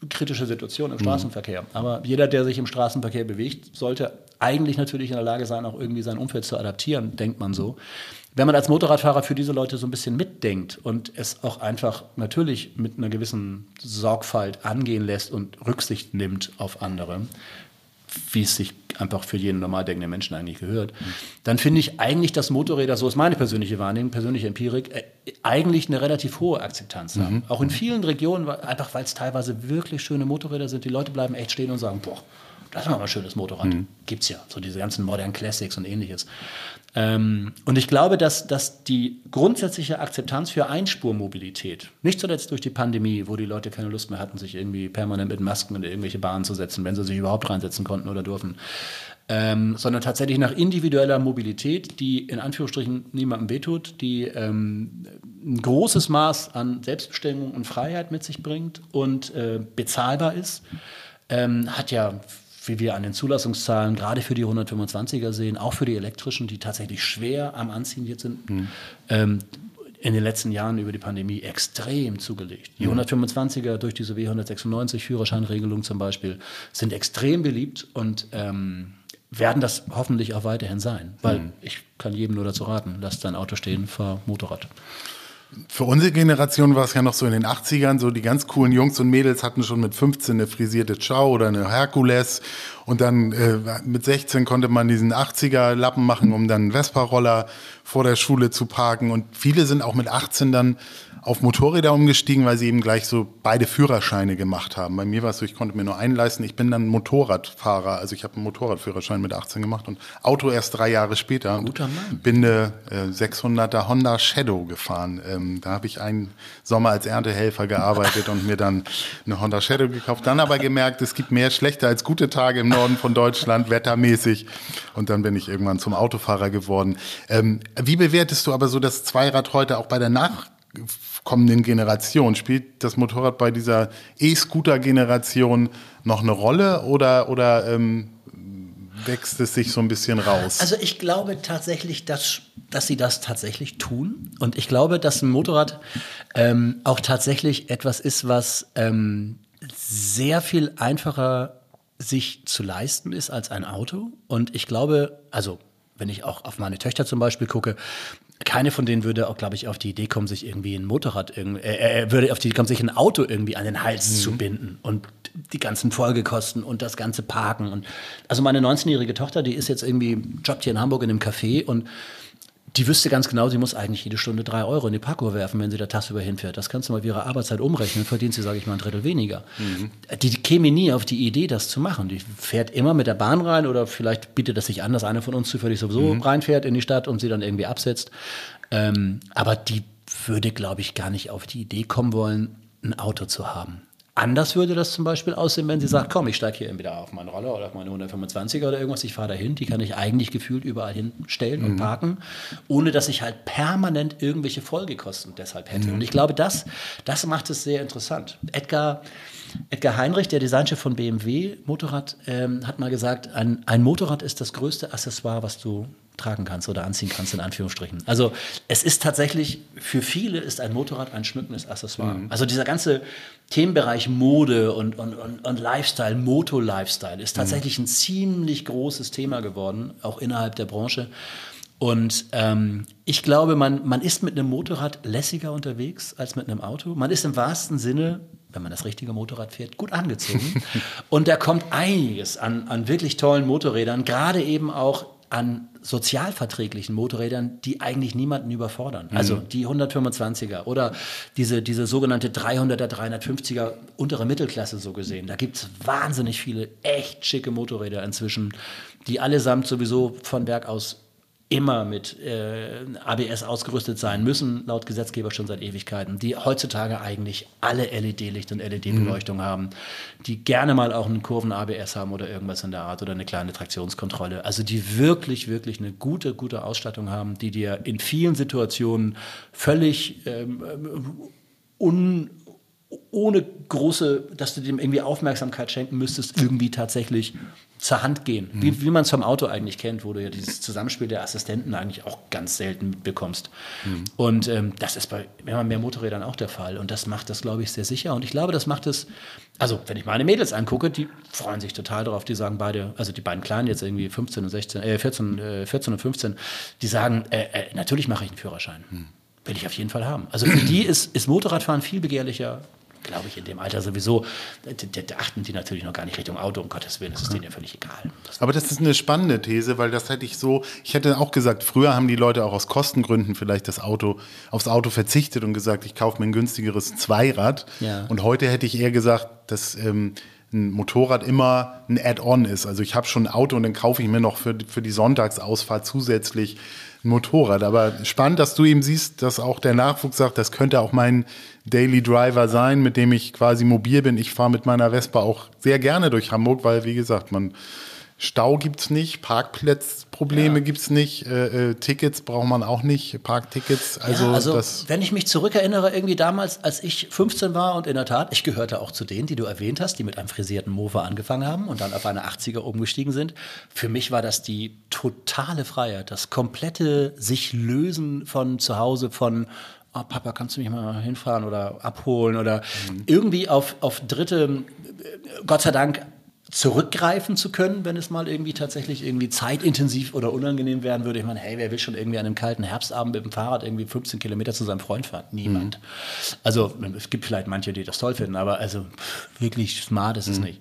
kritische Situationen im Straßenverkehr. Aber jeder, der sich im Straßenverkehr bewegt, sollte eigentlich natürlich in der Lage sein, auch irgendwie sein Umfeld zu adaptieren, denkt man so. Wenn man als Motorradfahrer für diese Leute so ein bisschen mitdenkt und es auch einfach natürlich mit einer gewissen Sorgfalt angehen lässt und Rücksicht nimmt auf andere, wie es sich einfach für jeden normal denkenden Menschen eigentlich gehört, dann finde ich eigentlich, dass Motorräder, so ist meine persönliche Wahrnehmung, persönliche Empirik, eigentlich eine relativ hohe Akzeptanz haben. Auch in vielen Regionen, einfach weil es teilweise wirklich schöne Motorräder sind, die Leute bleiben echt stehen und sagen, boah, das war mal ein schönes Motorrad. Gibt's ja. So diese ganzen Modern Classics und ähnliches. Und ich glaube, dass die grundsätzliche Akzeptanz für Einspurmobilität, nicht zuletzt durch die Pandemie, wo die Leute keine Lust mehr hatten, sich irgendwie permanent mit Masken in irgendwelche Bahnen zu setzen, wenn sie sich überhaupt reinsetzen konnten oder durften, sondern tatsächlich nach individueller Mobilität, die in Anführungsstrichen niemandem wehtut, die ein großes Maß an Selbstbestimmung und Freiheit mit sich bringt und bezahlbar ist, hat ja, wie wir an den Zulassungszahlen gerade für die 125er sehen, auch für die elektrischen, die tatsächlich schwer am Anziehen jetzt sind, in den letzten Jahren über die Pandemie extrem zugelegt. Die 125er durch diese W196-Führerscheinregelung zum Beispiel sind extrem beliebt und werden das hoffentlich auch weiterhin sein. Weil ich kann jedem nur dazu raten, lass dein Auto stehen, fahr Motorrad. Für unsere Generation war es ja noch so in den 80ern, so die ganz coolen Jungs und Mädels hatten schon mit 15 eine frisierte Ciao oder eine Herkules und dann mit 16 konnte man diesen 80er-Lappen machen, um dann einen Vespa-Roller vor der Schule zu parken und viele sind auch mit 18 dann auf Motorräder umgestiegen, weil sie eben gleich so beide Führerscheine gemacht haben. Bei mir war es so, ich konnte mir nur einen leisten, ich bin dann Motorradfahrer, also ich habe einen Motorradführerschein mit 18 gemacht und Auto erst 3 Jahre später. Guter Mann. Bin eine 600er Honda Shadow gefahren. Da habe ich einen Sommer als Erntehelfer gearbeitet und mir dann eine Honda Shadow gekauft. Dann aber gemerkt, es gibt mehr schlechte als gute Tage im Norden von Deutschland, wettermäßig. Und dann bin ich irgendwann zum Autofahrer geworden. Wie bewertest du aber so das Zweirad heute auch bei der nachkommenden Generation? Spielt das Motorrad bei dieser E-Scooter-Generation noch eine Rolle oder wächst es sich so ein bisschen raus? Also ich glaube tatsächlich, dass sie das tatsächlich tun. Und ich glaube, dass ein Motorrad auch tatsächlich etwas ist, was sehr viel einfacher sich zu leisten ist als ein Auto. Und ich glaube, also wenn ich auch auf meine Töchter zum Beispiel gucke, keine von denen würde auch, glaube ich, auf die Idee kommen, sich irgendwie ein Motorrad, würde auf die Idee kommen, sich ein Auto irgendwie an den Hals zu binden und die ganzen Folgekosten und das ganze Parken. Und also meine 19-jährige Tochter, die ist jetzt irgendwie, jobbt hier in Hamburg in einem Café und die wüsste ganz genau, sie muss eigentlich jede Stunde 3 Euro in die Parkuhr werfen, wenn sie da tagsüber hinfährt. Das kannst du mal auf ihre Arbeitszeit umrechnen, verdient sie, sage ich mal, ein Drittel weniger. Die käme nie auf die Idee, das zu machen. Die fährt immer mit der Bahn rein oder vielleicht bietet es sich an, dass einer von uns zufällig sowieso reinfährt in die Stadt und sie dann irgendwie absetzt. Aber die würde, glaube ich, gar nicht auf die Idee kommen wollen, ein Auto zu haben. Anders würde das zum Beispiel aussehen, wenn sie sagt, komm, ich steige hier entweder auf meinen Roller oder auf meine 125er oder irgendwas, ich fahre da hin, die kann ich eigentlich gefühlt überall hinstellen und parken, ohne dass ich halt permanent irgendwelche Folgekosten deshalb hätte. Und ich glaube, das macht es sehr interessant. Edgar Heinrich, der Designchef von BMW Motorrad, hat mal gesagt, ein Motorrad ist das größte Accessoire, was du tragen kannst oder anziehen kannst, in Anführungsstrichen. Also es ist tatsächlich, für viele ist ein Motorrad ein schmückendes Accessoire. Also dieser ganze Themenbereich Mode und Lifestyle, Moto-Lifestyle ist tatsächlich ein ziemlich großes Thema geworden, auch innerhalb der Branche. Und ich glaube, man ist mit einem Motorrad lässiger unterwegs als mit einem Auto. Man ist im wahrsten Sinne, wenn man das richtige Motorrad fährt, gut angezogen. Und da kommt einiges an wirklich tollen Motorrädern, gerade eben auch an sozialverträglichen Motorrädern, die eigentlich niemanden überfordern. Also die 125er oder diese sogenannte 300er, 350er untere Mittelklasse so gesehen. Da gibt es wahnsinnig viele echt schicke Motorräder inzwischen, die allesamt sowieso von Werk aus immer mit ABS ausgerüstet sein müssen, laut Gesetzgeber schon seit Ewigkeiten, die heutzutage eigentlich alle LED-Licht und LED-Beleuchtung haben, die gerne mal auch einen Kurven-ABS haben oder irgendwas in der Art oder eine kleine Traktionskontrolle. Also die wirklich, wirklich eine gute Ausstattung haben, die dir in vielen Situationen völlig ohne große, dass du dem irgendwie Aufmerksamkeit schenken müsstest, irgendwie tatsächlich zur Hand gehen. Wie man es vom Auto eigentlich kennt, wo du ja dieses Zusammenspiel der Assistenten eigentlich auch ganz selten mitbekommst. Und das ist bei immer mehr Motorrädern auch der Fall. Und das macht das, glaube ich, sehr sicher. Und ich glaube, das macht es, also wenn ich meine Mädels angucke, die freuen sich total drauf. Die sagen beide, also die beiden Kleinen jetzt irgendwie 14 und 15, die sagen, natürlich mache ich einen Führerschein. Will ich auf jeden Fall haben. Also für die ist Motorradfahren viel begehrlicher, glaube ich, in dem Alter sowieso. Da achten die natürlich noch gar nicht Richtung Auto, um Gottes Willen, das ist denen ja völlig egal. Aber das ist eine spannende These, weil das hätte ich so, ich hätte auch gesagt, früher haben die Leute auch aus Kostengründen vielleicht aufs Auto verzichtet und gesagt, ich kaufe mir ein günstigeres Zweirad. Ja. Und heute hätte ich eher gesagt, dass ein Motorrad immer ein Add-on ist. Also ich habe schon ein Auto und dann kaufe ich mir noch für die Sonntagsausfahrt zusätzlich ein Motorrad. Aber spannend, dass du eben siehst, dass auch der Nachwuchs sagt, das könnte auch mein Daily Driver sein, mit dem ich quasi mobil bin. Ich fahre mit meiner Vespa auch sehr gerne durch Hamburg, weil, wie gesagt, Stau gibt's nicht, Parkplatzprobleme gibt's nicht, Tickets braucht man auch nicht, Parktickets. Also das, wenn ich mich zurückerinnere, irgendwie damals, als ich 15 war und in der Tat, ich gehörte auch zu denen, die du erwähnt hast, die mit einem frisierten Mofa angefangen haben und dann auf eine 80er umgestiegen sind. Für mich war das die totale Freiheit, das komplette sich lösen von zu Hause, von oh, Papa, kannst du mich mal hinfahren oder abholen oder irgendwie auf Dritte, Gott sei Dank, zurückgreifen zu können, wenn es mal irgendwie tatsächlich irgendwie zeitintensiv oder unangenehm werden würde. Ich meine, hey, wer will schon irgendwie an einem kalten Herbstabend mit dem Fahrrad irgendwie 15 Kilometer zu seinem Freund fahren? Niemand. Also es gibt vielleicht manche, die das toll finden, aber also wirklich smart ist es nicht.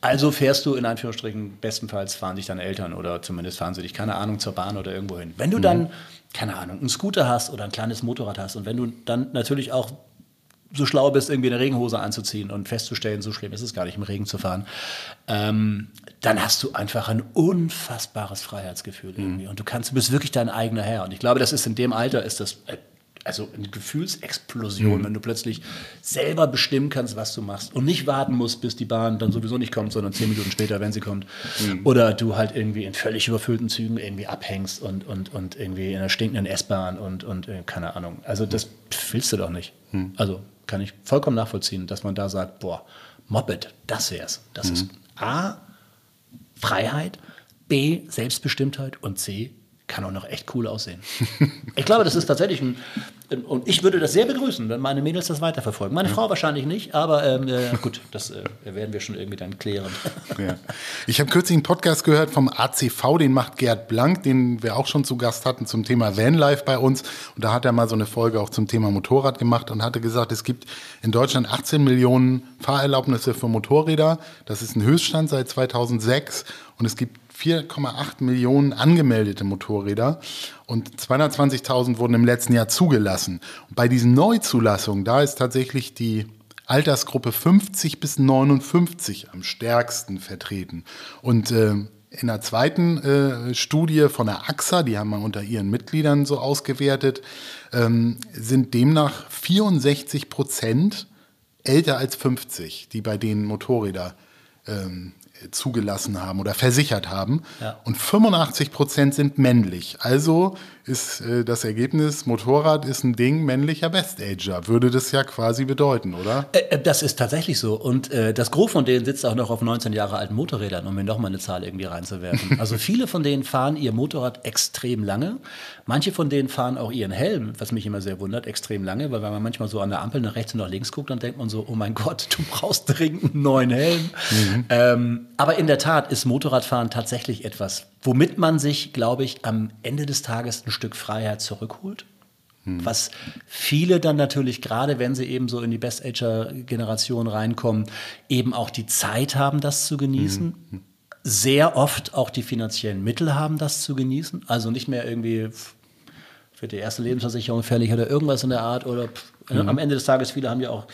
Also fährst du in Anführungsstrichen, bestenfalls fahren dich deine Eltern oder zumindest fahren sie dich, keine Ahnung, zur Bahn oder irgendwo hin. Wenn du dann, keine Ahnung, einen Scooter hast oder ein kleines Motorrad hast und wenn du dann natürlich auch so schlau bist, irgendwie eine Regenhose anzuziehen und festzustellen, so schlimm ist es gar nicht, im Regen zu fahren, dann hast du einfach ein unfassbares Freiheitsgefühl irgendwie. Und du bist wirklich dein eigener Herr. Und ich glaube, das ist in dem Alter, ist das also eine Gefühlsexplosion, wenn du plötzlich selber bestimmen kannst, was du machst und nicht warten musst, bis die Bahn dann sowieso nicht kommt, sondern 10 Minuten später, wenn sie kommt. Oder du halt irgendwie in völlig überfüllten Zügen irgendwie abhängst und irgendwie in einer stinkenden S-Bahn und keine Ahnung. Also das willst du doch nicht. Also kann ich vollkommen nachvollziehen, dass man da sagt, boah, Moped, das wär's. Das ist A, Freiheit, B, Selbstbestimmtheit und C, kann auch noch echt cool aussehen. Ich glaube, das ist tatsächlich und ich würde das sehr begrüßen, wenn meine Mädels das weiterverfolgen. Meine Frau wahrscheinlich nicht, aber gut, das werden wir schon irgendwie dann klären. Ja. Ich habe kürzlich einen Podcast gehört vom ACV, den macht Gerd Blank, den wir auch schon zu Gast hatten zum Thema Vanlife bei uns. Und da hat er mal so eine Folge auch zum Thema Motorrad gemacht und hatte gesagt, es gibt in Deutschland 18 Millionen Fahrerlaubnisse für Motorräder. Das ist ein Höchststand seit 2006 und es gibt 4,8 Millionen angemeldete Motorräder und 220.000 wurden im letzten Jahr zugelassen. Und bei diesen Neuzulassungen, da ist tatsächlich die Altersgruppe 50 bis 59 am stärksten vertreten. Und in der zweiten Studie von der AXA, die haben wir unter ihren Mitgliedern so ausgewertet, sind demnach 64% älter als 50, die bei denen Motorräder zugelassen haben oder versichert haben. Ja. Und 85% sind männlich. Also ist das Ergebnis, Motorrad ist ein Ding männlicher Best-Ager. Würde das ja quasi bedeuten, oder? Das ist tatsächlich so. Und das Gros von denen sitzt auch noch auf 19 Jahre alten Motorrädern, um mir nochmal eine Zahl irgendwie reinzuwerfen. Also viele von denen fahren ihr Motorrad extrem lange. Manche von denen fahren auch ihren Helm, was mich immer sehr wundert, extrem lange, weil wenn man manchmal so an der Ampel nach rechts und nach links guckt, dann denkt man so, oh mein Gott, du brauchst dringend einen neuen Helm. Aber in der Tat ist Motorradfahren tatsächlich etwas, womit man sich, glaube ich, am Ende des Tages ein Stück Freiheit zurückholt. Was viele dann natürlich, gerade wenn sie eben so in die Best-Ager-Generation reinkommen, eben auch die Zeit haben, das zu genießen. Sehr oft auch die finanziellen Mittel haben, das zu genießen. Also nicht mehr irgendwie für die erste Lebensversicherung fällig oder irgendwas in der Art. Oder am Ende des Tages, viele haben ja auch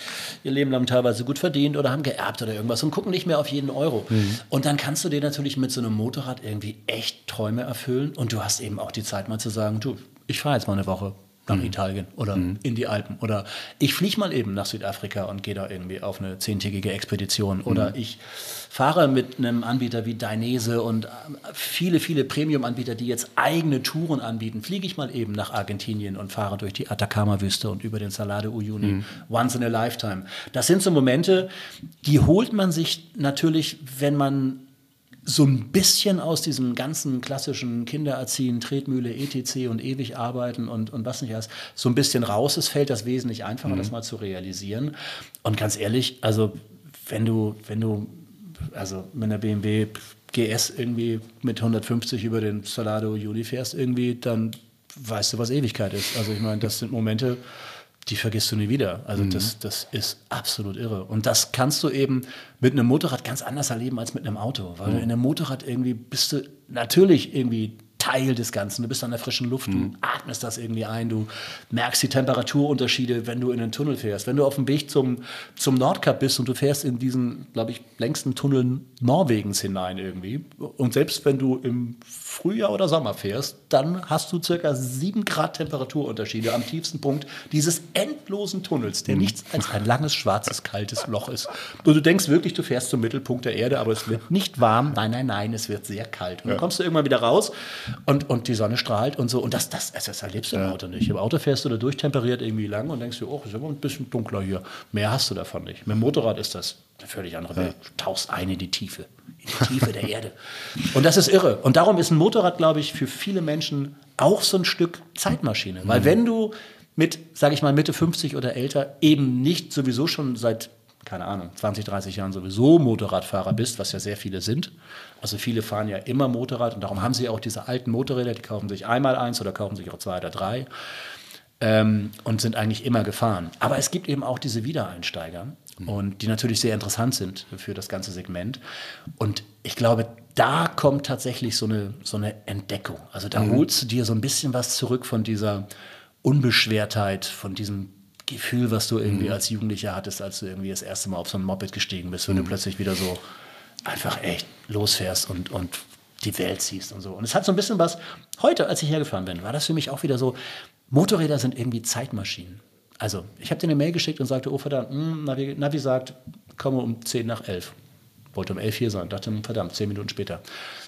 ihr Leben lang teilweise gut verdient oder haben geerbt oder irgendwas und gucken nicht mehr auf jeden Euro. Und dann kannst du dir natürlich mit so einem Motorrad irgendwie echt Träume erfüllen. Und du hast eben auch die Zeit, mal zu sagen, du, ich fahre jetzt mal eine Woche nach Italien oder in die Alpen oder ich fliege mal eben nach Südafrika und gehe da irgendwie auf eine 10-tägige Expedition oder ich fahre mit einem Anbieter wie Dainese und viele, viele Premium-Anbieter, die jetzt eigene Touren anbieten, fliege ich mal eben nach Argentinien und fahre durch die Atacama-Wüste und über den Salar de Uyuni. Once in a lifetime. Das sind so Momente, die holt man sich natürlich, wenn man so ein bisschen aus diesem ganzen klassischen Kindererziehen, Tretmühle, etc. und ewig arbeiten und was nicht alles, so ein bisschen raus ist, fällt das wesentlich einfacher, das mal zu realisieren. Und ganz ehrlich, also wenn du also mit einer BMW GS irgendwie mit 150 über den Salar de Uyuni fährst irgendwie, dann weißt du, was Ewigkeit ist. Also ich meine, das sind Momente, die vergisst du nie wieder. Also das ist absolut irre. Und das kannst du eben mit einem Motorrad ganz anders erleben als mit einem Auto. Weil du in einem Motorrad irgendwie bist du natürlich irgendwie Teil des Ganzen. Du bist an der frischen Luft, du atmest das irgendwie ein, du merkst die Temperaturunterschiede, wenn du in den Tunnel fährst. Wenn du auf dem Weg zum Nordkap bist und du fährst in diesen, glaube ich, längsten Tunnel Norwegens hinein irgendwie. Und selbst wenn du im Frühjahr oder Sommer fährst, dann hast du circa 7 Grad Temperaturunterschiede am tiefsten Punkt dieses endlosen Tunnels, der nichts als ein langes, schwarzes, kaltes Loch ist. Und du denkst wirklich, du fährst zum Mittelpunkt der Erde, aber es wird nicht warm. Nein, es wird sehr kalt. Und dann kommst du irgendwann wieder raus und die Sonne strahlt und so. Und das erlebst du im Auto nicht. Im Auto fährst du da durchtemperiert irgendwie lang und denkst dir, oh, ist immer ein bisschen dunkler hier. Mehr hast du davon nicht. Mit dem Motorrad ist das eine völlig andere Welt. Du tauchst ein in die Tiefe der Erde. Und das ist irre. Und darum ist ein Motorrad, glaube ich, für viele Menschen auch so ein Stück Zeitmaschine. Weil wenn du mit, sage ich mal, Mitte 50 oder älter eben nicht sowieso schon seit, keine Ahnung, 20, 30 Jahren sowieso Motorradfahrer bist, was ja sehr viele sind. Also viele fahren ja immer Motorrad und darum haben sie auch diese alten Motorräder, die kaufen sich einmal eins oder kaufen sich auch 2 oder 3 und sind eigentlich immer gefahren. Aber es gibt eben auch diese Wiedereinsteiger und die natürlich sehr interessant sind für das ganze Segment. Und ich glaube, da kommt tatsächlich so eine Entdeckung. Also da holst du dir so ein bisschen was zurück von dieser Unbeschwertheit, von diesem Gefühl, was du irgendwie als Jugendlicher hattest, als du irgendwie das erste Mal auf so ein Moped gestiegen bist, wenn du plötzlich wieder so einfach echt losfährst und die Welt siehst und so. Und es hat so ein bisschen was, heute, als ich hergefahren bin, war das für mich auch wieder so, Motorräder sind irgendwie Zeitmaschinen. Also, ich habe dir eine Mail geschickt und sagte, oh verdammt, Navi sagt, komme um 10 nach 11. Wollte um 11 hier sein, dachte, verdammt, 10 Minuten später.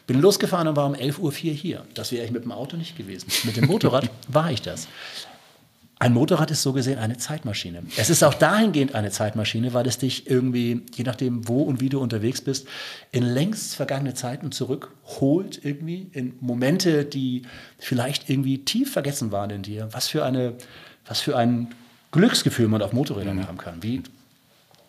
Bin losgefahren und war um 11:04 hier. Das wäre ich mit dem Auto nicht gewesen. Mit dem Motorrad war ich das. Ein Motorrad ist so gesehen eine Zeitmaschine. Es ist auch dahingehend eine Zeitmaschine, weil es dich irgendwie, je nachdem wo und wie du unterwegs bist, in längst vergangene Zeiten zurückholt irgendwie in Momente, die vielleicht irgendwie tief vergessen waren in dir. Was für ein Glücksgefühl man auf Motorrädern haben kann. Wie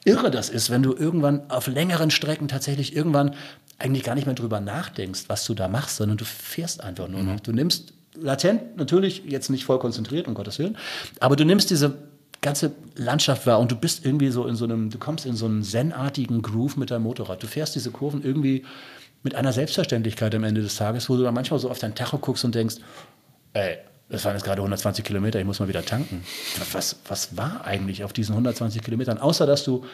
irre das ist, wenn du irgendwann auf längeren Strecken tatsächlich irgendwann eigentlich gar nicht mehr drüber nachdenkst, was du da machst, sondern du fährst einfach nur noch. Du nimmst latent, natürlich, jetzt nicht voll konzentriert, um Gottes Willen, aber du nimmst diese ganze Landschaft wahr und du bist irgendwie so in so einem, du kommst in so einen zen-artigen Groove mit deinem Motorrad. Du fährst diese Kurven irgendwie mit einer Selbstverständlichkeit am Ende des Tages, wo du dann manchmal so auf dein Tacho guckst und denkst, ey, das waren jetzt gerade 120 Kilometer, ich muss mal wieder tanken. Was war eigentlich auf diesen 120 Kilometern, außer dass du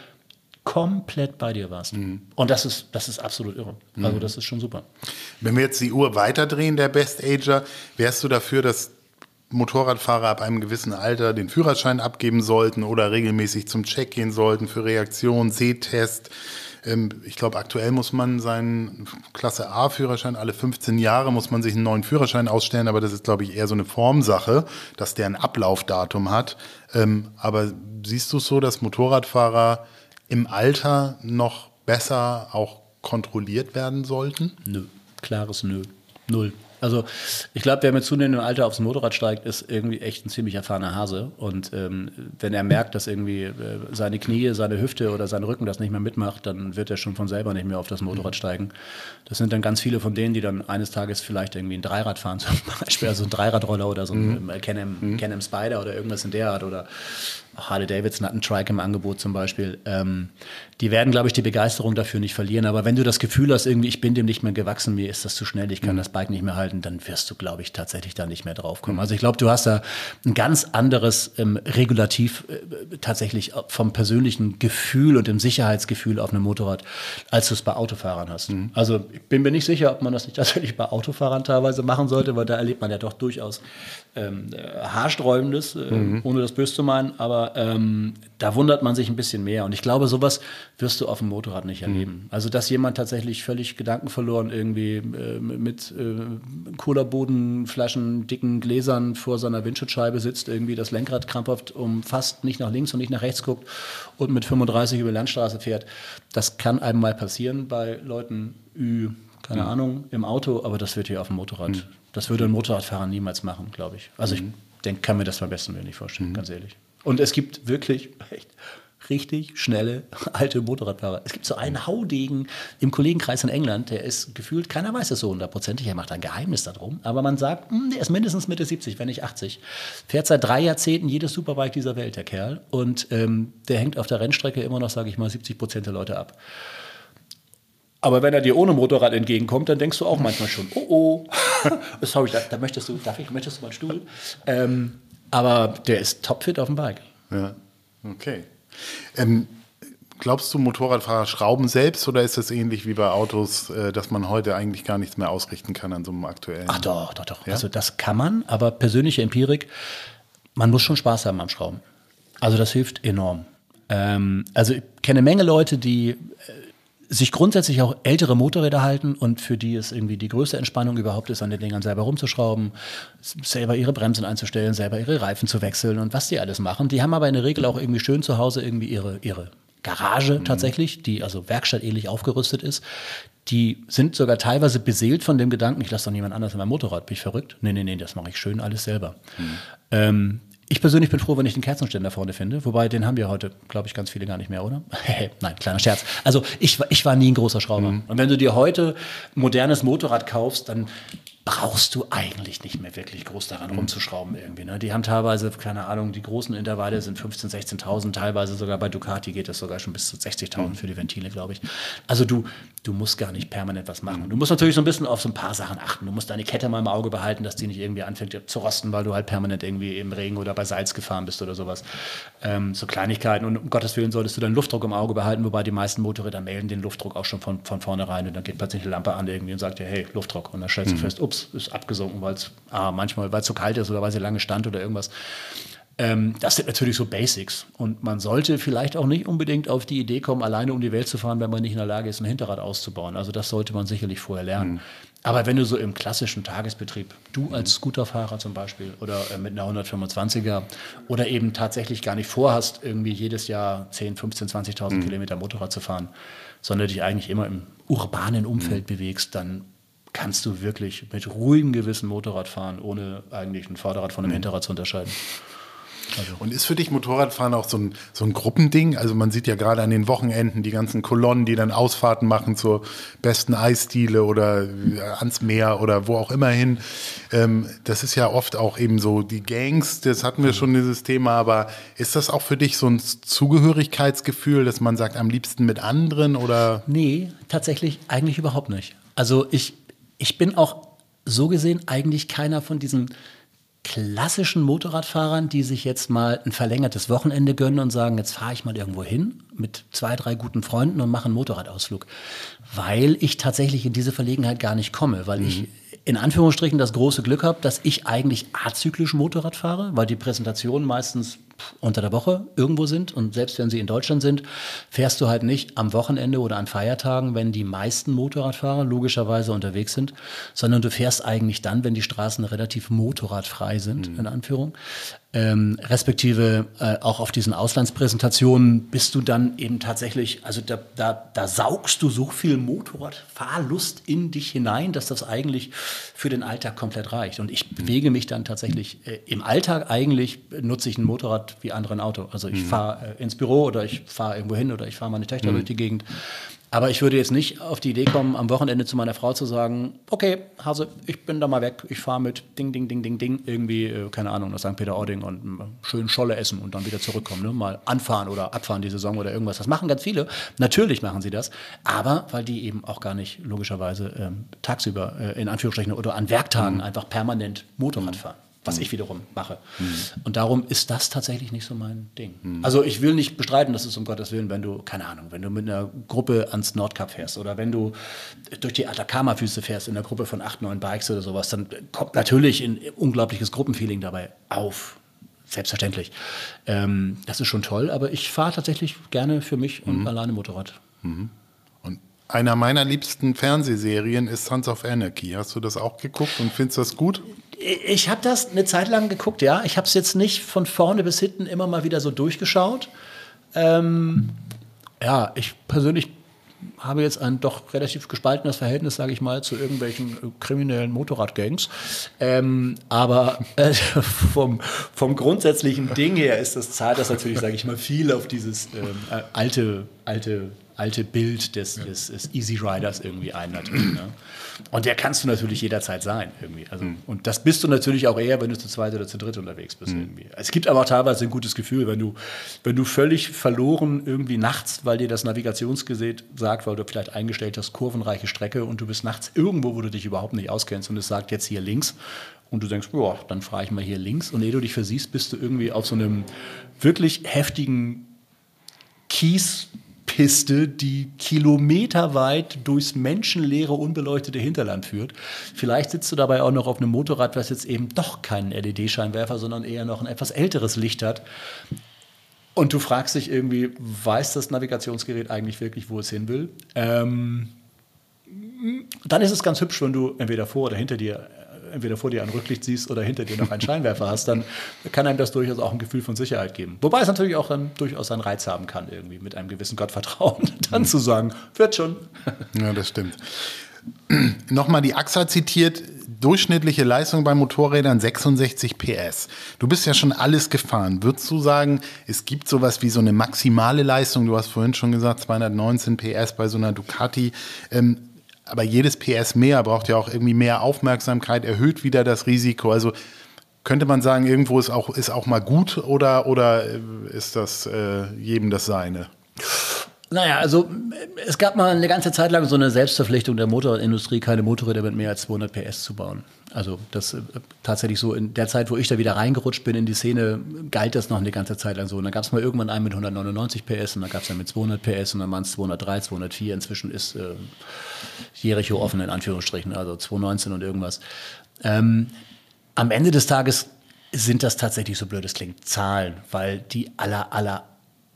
komplett bei dir warst. Und das ist absolut irre. Also das ist schon super. Wenn wir jetzt die Uhr weiterdrehen, der Best-Ager, wärst du dafür, dass Motorradfahrer ab einem gewissen Alter den Führerschein abgeben sollten oder regelmäßig zum Check gehen sollten für Reaktion, Sehtest? Ich glaube, aktuell muss man seinen Klasse A-Führerschein, alle 15 Jahre muss man sich einen neuen Führerschein ausstellen, aber das ist, glaube ich, eher so eine Formsache, dass der ein Ablaufdatum hat. Aber siehst du es so, dass Motorradfahrer im Alter noch besser auch kontrolliert werden sollaten? Nö. Klares Nö. Null. Also ich glaube, wer mit zunehmendem Alter aufs Motorrad steigt, ist irgendwie echt ein ziemlich erfahrener Hase. Und wenn er merkt, dass irgendwie seine Knie, seine Hüfte oder sein Rücken das nicht mehr mitmacht, dann wird er schon von selber nicht mehr auf das Motorrad steigen. Das sind dann ganz viele von denen, die dann eines Tages vielleicht irgendwie ein Dreirad fahren, zum Beispiel, also ein Dreiradroller oder so ein Can-Am Spider oder irgendwas in der Art, oder Harley Davidson hat einen Trike im Angebot zum Beispiel. Die werden, glaube ich, die Begeisterung dafür nicht verlieren. Aber wenn du das Gefühl hast, irgendwie, ich bin dem nicht mehr gewachsen, mir ist das zu schnell, ich kann das Bike nicht mehr halten, dann wirst du, glaube ich, tatsächlich da nicht mehr drauf kommen. Also ich glaube, du hast da ein ganz anderes Regulativ tatsächlich vom persönlichen Gefühl und dem Sicherheitsgefühl auf einem Motorrad, als du es bei Autofahrern hast. Mhm. Also ich bin mir nicht sicher, ob man das nicht tatsächlich bei Autofahrern teilweise machen sollte, weil da erlebt man ja doch durchaus Haarsträubendes, ohne das böse zu meinen, aber da wundert man sich ein bisschen mehr. Und ich glaube, sowas wirst du auf dem Motorrad nicht erleben. Also, dass jemand tatsächlich völlig gedankenverloren irgendwie mit Cola-Bodenflaschen, dicken Gläsern vor seiner Windschutzscheibe sitzt, irgendwie das Lenkrad krampfhaft umfasst, nicht nach links und nicht nach rechts guckt und mit 35 über Landstraße fährt. Das kann einem mal passieren bei Leuten, keine Ahnung, im Auto, aber das wird hier auf dem Motorrad. Das würde ein Motorradfahrer niemals machen, glaube ich. Also, ich kann mir das beim besten Willen nicht vorstellen, ganz ehrlich. Und es gibt wirklich echt richtig schnelle alte Motorradfahrer. Es gibt so einen Haudegen im Kollegenkreis in England, der ist gefühlt, keiner weiß das so hundertprozentig, er macht ein Geheimnis darum, aber man sagt, der ist mindestens Mitte 70, wenn nicht 80, fährt seit 3 Jahrzehnten jedes Superbike dieser Welt, der Kerl, und der hängt auf der Rennstrecke immer noch, sage ich mal, 70% der Leute ab. Aber wenn er dir ohne Motorrad entgegenkommt, dann denkst du auch manchmal schon, sorry, da möchtest du mal einen Stuhl? Aber der ist topfit auf dem Bike. Ja, okay. Glaubst du, Motorradfahrer schrauben selbst, oder ist das ähnlich wie bei Autos, dass man heute eigentlich gar nichts mehr ausrichten kann an so einem aktuellen? Ach doch. Ja? Also das kann man, aber persönliche Empirik, man muss schon Spaß haben am Schrauben. Also das hilft enorm. Also ich kenne eine Menge Leute, die sich grundsätzlich auch ältere Motorräder halten und für die es irgendwie die größte Entspannung überhaupt ist, an den Dingern selber rumzuschrauben, selber ihre Bremsen einzustellen, selber ihre Reifen zu wechseln und was die alles machen. Die haben aber in der Regel auch irgendwie schön zu Hause irgendwie ihre Garage tatsächlich, die also werkstattähnlich aufgerüstet ist. Die sind sogar teilweise beseelt von dem Gedanken, ich lasse doch niemand anders an meinem Motorrad, bin ich verrückt? Nee, das mache ich schön alles selber. Ich persönlich bin froh, wenn ich den Kerzenständer vorne finde. Wobei, den haben wir heute, glaube ich, ganz viele gar nicht mehr, oder? Nein, kleiner Scherz. Also ich war nie ein großer Schrauber. Und wenn du dir heute ein modernes Motorrad kaufst, dann brauchst du eigentlich nicht mehr wirklich groß daran rumzuschrauben irgendwie. Ne? Die haben teilweise, keine Ahnung, die großen Intervalle sind 15.000, 16.000. Teilweise sogar bei Ducati geht das sogar schon bis zu 60.000 für die Ventile, glaube ich. Also du musst gar nicht permanent was machen. Du musst natürlich so ein bisschen auf so ein paar Sachen achten. Du musst deine Kette mal im Auge behalten, dass die nicht irgendwie anfängt zu rosten, weil du halt permanent irgendwie im Regen oder bei Salz gefahren bist oder sowas. So Kleinigkeiten. Und um Gottes Willen solltest du deinen Luftdruck im Auge behalten, wobei die meisten Motorräder melden den Luftdruck auch schon von vornherein. Und dann geht plötzlich eine Lampe an irgendwie und sagt dir, hey, Luftdruck. Und dann stellst du fest, ups, ist abgesunken, weil es manchmal zu kalt ist oder weil sie lange stand oder irgendwas. Das sind natürlich so Basics. Und man sollte vielleicht auch nicht unbedingt auf die Idee kommen, alleine um die Welt zu fahren, wenn man nicht in der Lage ist, ein Hinterrad auszubauen. Also das sollte man sicherlich vorher lernen. Aber wenn du so im klassischen Tagesbetrieb, du als Scooterfahrer zum Beispiel oder mit einer 125er oder eben tatsächlich gar nicht vorhast, irgendwie jedes Jahr 10.000, 15.000, 20.000 Kilometer Motorrad zu fahren, sondern dich eigentlich immer im urbanen Umfeld bewegst, dann kannst du wirklich mit ruhigem Gewissen Motorrad fahren, ohne eigentlich ein Vorderrad von einem Hinterrad zu unterscheiden. Also. Und ist für dich Motorradfahren auch so ein Gruppending? Also man sieht ja gerade an den Wochenenden die ganzen Kolonnen, die dann Ausfahrten machen zur besten Eisdiele oder ans Meer oder wo auch immer hin. Das ist ja oft auch eben so die Gangs, das hatten wir schon dieses Thema, aber ist das auch für dich so ein Zugehörigkeitsgefühl, dass man sagt, am liebsten mit anderen oder? Nee, tatsächlich eigentlich überhaupt nicht. Also Ich bin auch so gesehen eigentlich keiner von diesen klassischen Motorradfahrern, die sich jetzt mal ein verlängertes Wochenende gönnen und sagen, jetzt fahre ich mal irgendwo hin mit 2, 3 guten Freunden und mache einen Motorradausflug. Weil ich tatsächlich in diese Verlegenheit gar nicht komme, weil ich in Anführungsstrichen das große Glück habe, dass ich eigentlich azyklisch Motorrad fahre, weil die Präsentation meistens unter der Woche irgendwo sind und selbst wenn sie in Deutschland sind, fährst du halt nicht am Wochenende oder an Feiertagen, wenn die meisten Motorradfahrer logischerweise unterwegs sind, sondern du fährst eigentlich dann, wenn die Straßen relativ motorradfrei sind, in Anführung. Respektive auch auf diesen Auslandspräsentationen bist du dann eben tatsächlich, also da saugst du so viel Motorradfahrlust in dich hinein, dass das eigentlich für den Alltag komplett reicht. Und ich bewege mich dann tatsächlich im Alltag, eigentlich nutze ich ein Motorrad wie andere ein Auto. Also ich fahre ins Büro oder ich fahre irgendwo hin oder ich fahre meine Töchter durch die Gegend. Aber ich würde jetzt nicht auf die Idee kommen, am Wochenende zu meiner Frau zu sagen, okay, Hase, ich bin da mal weg, ich fahre mit Ding, Ding, Ding, Ding, Ding, irgendwie, keine Ahnung, nach St. Peter-Ording und schön Scholle essen und dann wieder zurückkommen, ne? Mal anfahren oder abfahren die Saison oder irgendwas. Das machen ganz viele. Natürlich machen sie das, aber weil die eben auch gar nicht logischerweise tagsüber, in Anführungsstrichen, oder an Werktagen einfach permanent Motorrad fahren. Was ich wiederum mache. Und darum ist das tatsächlich nicht so mein Ding. Also ich will nicht bestreiten, dass es um Gottes Willen, wenn du, keine Ahnung, wenn du mit einer Gruppe ans Nordkap fährst oder wenn du durch die Atacama-Füße fährst in einer Gruppe von 8, 9 Bikes oder sowas, dann kommt natürlich ein unglaubliches Gruppenfeeling dabei auf. Selbstverständlich. Das ist schon toll, aber ich fahre tatsächlich gerne für mich und alleine Motorrad. Einer meiner liebsten Fernsehserien ist Sons of Anarchy. Hast du das auch geguckt und findest das gut? Ich habe das eine Zeit lang geguckt, ja. Ich habe es jetzt nicht von vorne bis hinten immer mal wieder so durchgeschaut. Ja, ich persönlich habe jetzt ein doch relativ gespaltenes Verhältnis, sage ich mal, zu irgendwelchen kriminellen Motorradgangs. Aber vom grundsätzlichen Ding her ist das, zahlt das natürlich, sage ich mal, viel auf dieses alte Bild des Easy Riders irgendwie ein, natürlich, ne? Und der kannst du natürlich jederzeit sein irgendwie. Also, und das bist du natürlich auch eher, wenn du zu zweit oder zu dritt unterwegs bist irgendwie. Es gibt aber auch teilweise ein gutes Gefühl, wenn du völlig verloren irgendwie nachts, weil dir das Navigationsgerät sagt, weil du vielleicht eingestellt hast, kurvenreiche Strecke und du bist nachts irgendwo, wo du dich überhaupt nicht auskennst und es sagt jetzt hier links. Und du denkst, boah, dann fahre ich mal hier links. Und ehe du dich versiehst, bist du irgendwie auf so einem wirklich heftigen Kies Piste, die kilometerweit durchs menschenleere, unbeleuchtete Hinterland führt. Vielleicht sitzt du dabei auch noch auf einem Motorrad, was jetzt eben doch keinen LED-Scheinwerfer, sondern eher noch ein etwas älteres Licht hat. Und du fragst dich irgendwie, weiß das Navigationsgerät eigentlich wirklich, wo es hin will? Dann ist es ganz hübsch, wenn du entweder vor dir ein Rücklicht siehst oder hinter dir noch einen Scheinwerfer hast, dann kann einem das durchaus auch ein Gefühl von Sicherheit geben. Wobei es natürlich auch dann durchaus einen Reiz haben kann, irgendwie mit einem gewissen Gottvertrauen dann zu sagen, wird schon. Ja, das stimmt. Nochmal die AXA zitiert, durchschnittliche Leistung bei Motorrädern 66 PS. Du bist ja schon alles gefahren. Würdest du sagen, es gibt sowas wie so eine maximale Leistung? Du hast vorhin schon gesagt, 219 PS bei so einer Ducati. Aber jedes PS mehr braucht ja auch irgendwie mehr Aufmerksamkeit, erhöht wieder das Risiko. Also könnte man sagen, irgendwo ist auch mal gut oder ist das jedem das Seine? Naja, also es gab mal eine ganze Zeit lang so eine Selbstverpflichtung der Motorradindustrie, keine Motorräder mit mehr als 200 PS zu bauen. Also das tatsächlich so in der Zeit, wo ich da wieder reingerutscht bin in die Szene, galt das noch eine ganze Zeit lang so. Und dann gab es mal irgendwann einen mit 199 PS und dann gab es einen mit 200 PS und dann waren es 203, 204. Inzwischen ist Jericho offen, in Anführungsstrichen, also 219 und irgendwas. Am Ende des Tages sind das tatsächlich, so blöd es klingt, Zahlen, weil die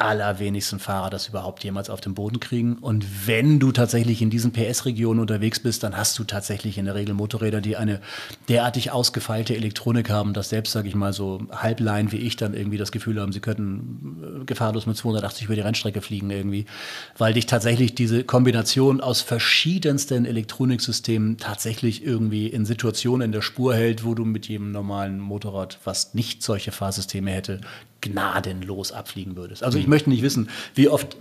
allerwenigsten Fahrer das überhaupt jemals auf den Boden kriegen. Und wenn du tatsächlich in diesen PS-Regionen unterwegs bist, dann hast du tatsächlich in der Regel Motorräder, die eine derartig ausgefeilte Elektronik haben, dass selbst, sage ich mal, so Halblein wie ich dann irgendwie das Gefühl haben, sie könnten gefahrlos mit 280 über die Rennstrecke fliegen irgendwie, weil dich tatsächlich diese Kombination aus verschiedensten Elektroniksystemen tatsächlich irgendwie in Situationen in der Spur hält, wo du mit jedem normalen Motorrad, was nicht solche Fahrsysteme hätte, gnadenlos abfliegen würdest. Also ich möchte nicht wissen, wie oft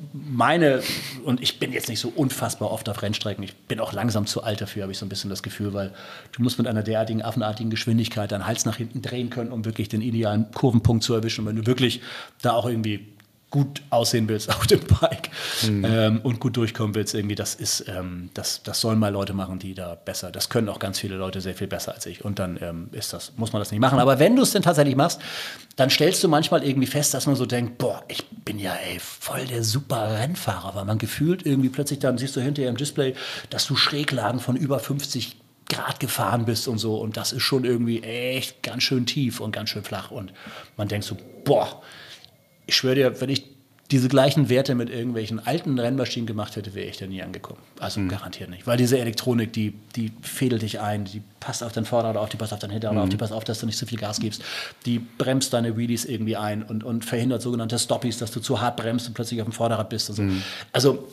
und ich bin jetzt nicht so unfassbar oft auf Rennstrecken, ich bin auch langsam zu alt dafür, habe ich so ein bisschen das Gefühl, weil du musst mit einer derartigen, affenartigen Geschwindigkeit deinen Hals nach hinten drehen können, um wirklich den idealen Kurvenpunkt zu erwischen. Und wenn du wirklich da auch irgendwie gut aussehen willst auf dem Bike und gut durchkommen willst, irgendwie, das ist, das sollen mal Leute machen, die da besser, das können auch ganz viele Leute sehr viel besser als ich. Und dann muss man das nicht machen. Aber wenn du es denn tatsächlich machst, dann stellst du manchmal irgendwie fest, dass man so denkt, boah, ich bin ja voll der super Rennfahrer, weil man gefühlt irgendwie plötzlich dann siehst du hinterher im Display, dass du Schräglagen von über 50 Grad gefahren bist und so. Und das ist schon irgendwie echt ganz schön tief und ganz schön flach. Und man denkt so, boah, ich schwöre dir, wenn ich diese gleichen Werte mit irgendwelchen alten Rennmaschinen gemacht hätte, wäre ich da nie angekommen. Also garantiert nicht. Weil diese Elektronik, die fädelt dich ein, die passt auf dein Vorderrad auf, die passt auf dein Hinterrad auf, die passt auf, dass du nicht zu viel Gas gibst, die bremst deine Wheelies irgendwie ein und verhindert sogenannte Stoppies, dass du zu hart bremst und plötzlich auf dem Vorderrad bist und so. Also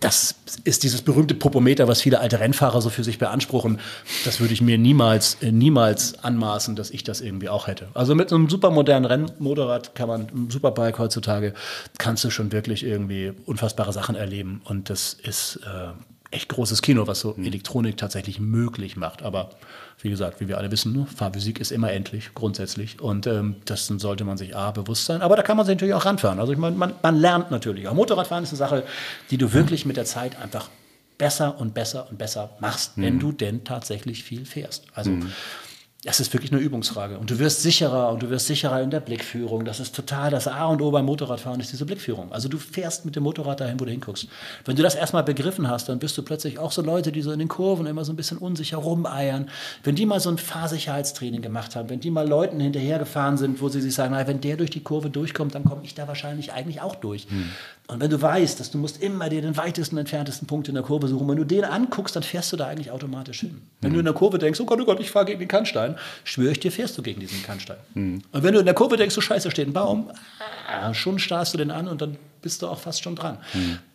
das ist dieses berühmte Popometer, was viele alte Rennfahrer so für sich beanspruchen. Das würde ich mir niemals anmaßen, dass ich das irgendwie auch hätte. Also mit einem super modernen Rennmotorrad kann man, einem Superbike heutzutage, kannst du schon wirklich irgendwie unfassbare Sachen erleben. Und das ist echt großes Kino, was so Elektronik tatsächlich möglich macht. Aber wie gesagt, wie wir alle wissen, Fahrphysik ist immer endlich, grundsätzlich. Und das sollte man sich bewusst sein. Aber da kann man sich natürlich auch ranfahren. Also ich meine, man lernt natürlich auch. Motorradfahren ist eine Sache, die du wirklich mit der Zeit einfach besser machst, wenn du denn tatsächlich viel fährst. Also das ist wirklich eine Übungsfrage. Und du wirst sicherer in der Blickführung. Das ist total das A und O beim Motorradfahren, ist diese Blickführung. Also du fährst mit dem Motorrad dahin, wo du hinguckst. Wenn du das erstmal begriffen hast, dann bist du plötzlich auch so Leute, die so in den Kurven immer so ein bisschen unsicher rumeiern. Wenn die mal so ein Fahrsicherheitstraining gemacht haben, wenn die mal Leuten hinterhergefahren sind, wo sie sich sagen, wenn der durch die Kurve durchkommt, dann komme ich da wahrscheinlich eigentlich auch durch. Und wenn du weißt, dass du musst immer dir den weitesten, entferntesten Punkt in der Kurve suchen, wenn du den anguckst, dann fährst du da eigentlich automatisch hin. Wenn du in der Kurve denkst, oh Gott, ich fahre gegen den Kannstein, schwöre ich dir, fährst du gegen diesen Kannstein. Und wenn du in der Kurve denkst, scheiße, da steht ein Baum, schon starrst du den an und dann bist du auch fast schon dran.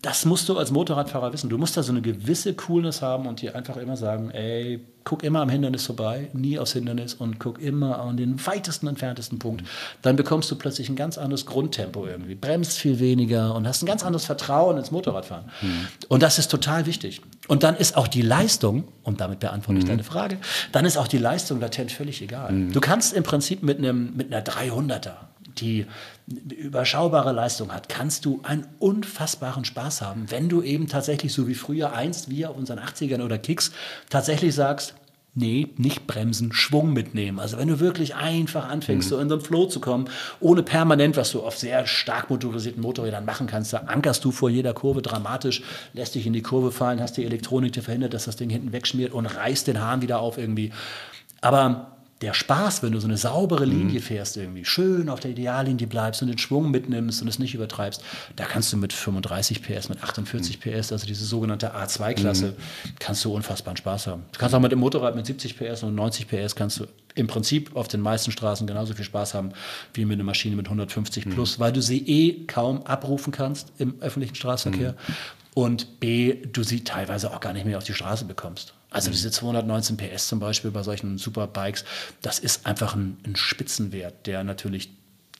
Das musst du als Motorradfahrer wissen. Du musst da so eine gewisse Coolness haben und dir einfach immer sagen, ey, guck immer am Hindernis vorbei, nie aufs Hindernis und guck immer an den weitesten, entferntesten Punkt. Dann bekommst du plötzlich ein ganz anderes Grundtempo irgendwie, bremst viel weniger und hast ein ganz anderes Vertrauen ins Motorradfahren. Und das ist total wichtig. Und dann ist auch die Leistung, und damit beantworte ich deine Frage, dann ist auch die Leistung latent völlig egal. Du kannst im Prinzip mit einer 300er, die überschaubare Leistung hat, kannst du einen unfassbaren Spaß haben, wenn du eben tatsächlich so wie früher einst, wir auf unseren 80ern oder Kicks, tatsächlich sagst, nee, nicht bremsen, Schwung mitnehmen. Also wenn du wirklich einfach anfängst, so in so einen Flow zu kommen, ohne permanent, was du auf sehr stark motorisierten Motorrädern machen kannst, da ankerst du vor jeder Kurve dramatisch, lässt dich in die Kurve fallen, hast die Elektronik, die verhindert, dass das Ding hinten wegschmiert und reißt den Hahn wieder auf irgendwie. Aber der Spaß, wenn du so eine saubere Linie fährst irgendwie, schön auf der Ideallinie bleibst und den Schwung mitnimmst und es nicht übertreibst, da kannst du mit 35 PS, mit 48 PS, also diese sogenannte A2-Klasse, kannst du unfassbaren Spaß haben. Du kannst auch mit dem Motorrad mit 70 PS und 90 PS kannst du im Prinzip auf den meisten Straßen genauso viel Spaß haben, wie mit einer Maschine mit 150 plus, weil du sie kaum abrufen kannst im öffentlichen Straßenverkehr und du sie teilweise auch gar nicht mehr auf die Straße bekommst. Also diese 219 PS zum Beispiel bei solchen Superbikes, das ist einfach ein Spitzenwert, der natürlich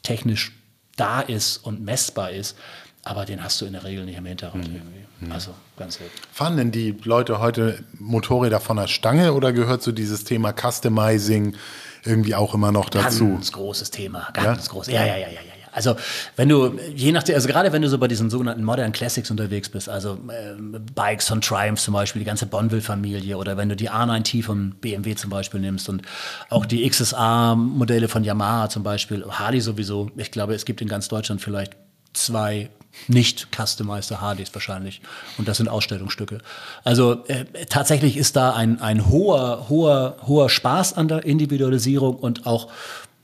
technisch da ist und messbar ist, aber den hast du in der Regel nicht im Hintergrund irgendwie. Also ganz wild. Fahren denn die Leute heute Motorräder von der Stange oder gehört so dieses Thema Customizing irgendwie auch immer noch dazu? Ganz großes Thema, ganz groß. Ja. Also wenn du, gerade wenn du so bei diesen sogenannten Modern Classics unterwegs bist, also Bikes von Triumph zum Beispiel, die ganze Bonville-Familie oder wenn du die R9T von BMW zum Beispiel nimmst und auch die XSR-Modelle von Yamaha zum Beispiel, Harley sowieso, ich glaube, es gibt in ganz Deutschland vielleicht 2 nicht customized Harleys wahrscheinlich. Und das sind Ausstellungsstücke. Also tatsächlich ist da ein hoher Spaß an der Individualisierung und auch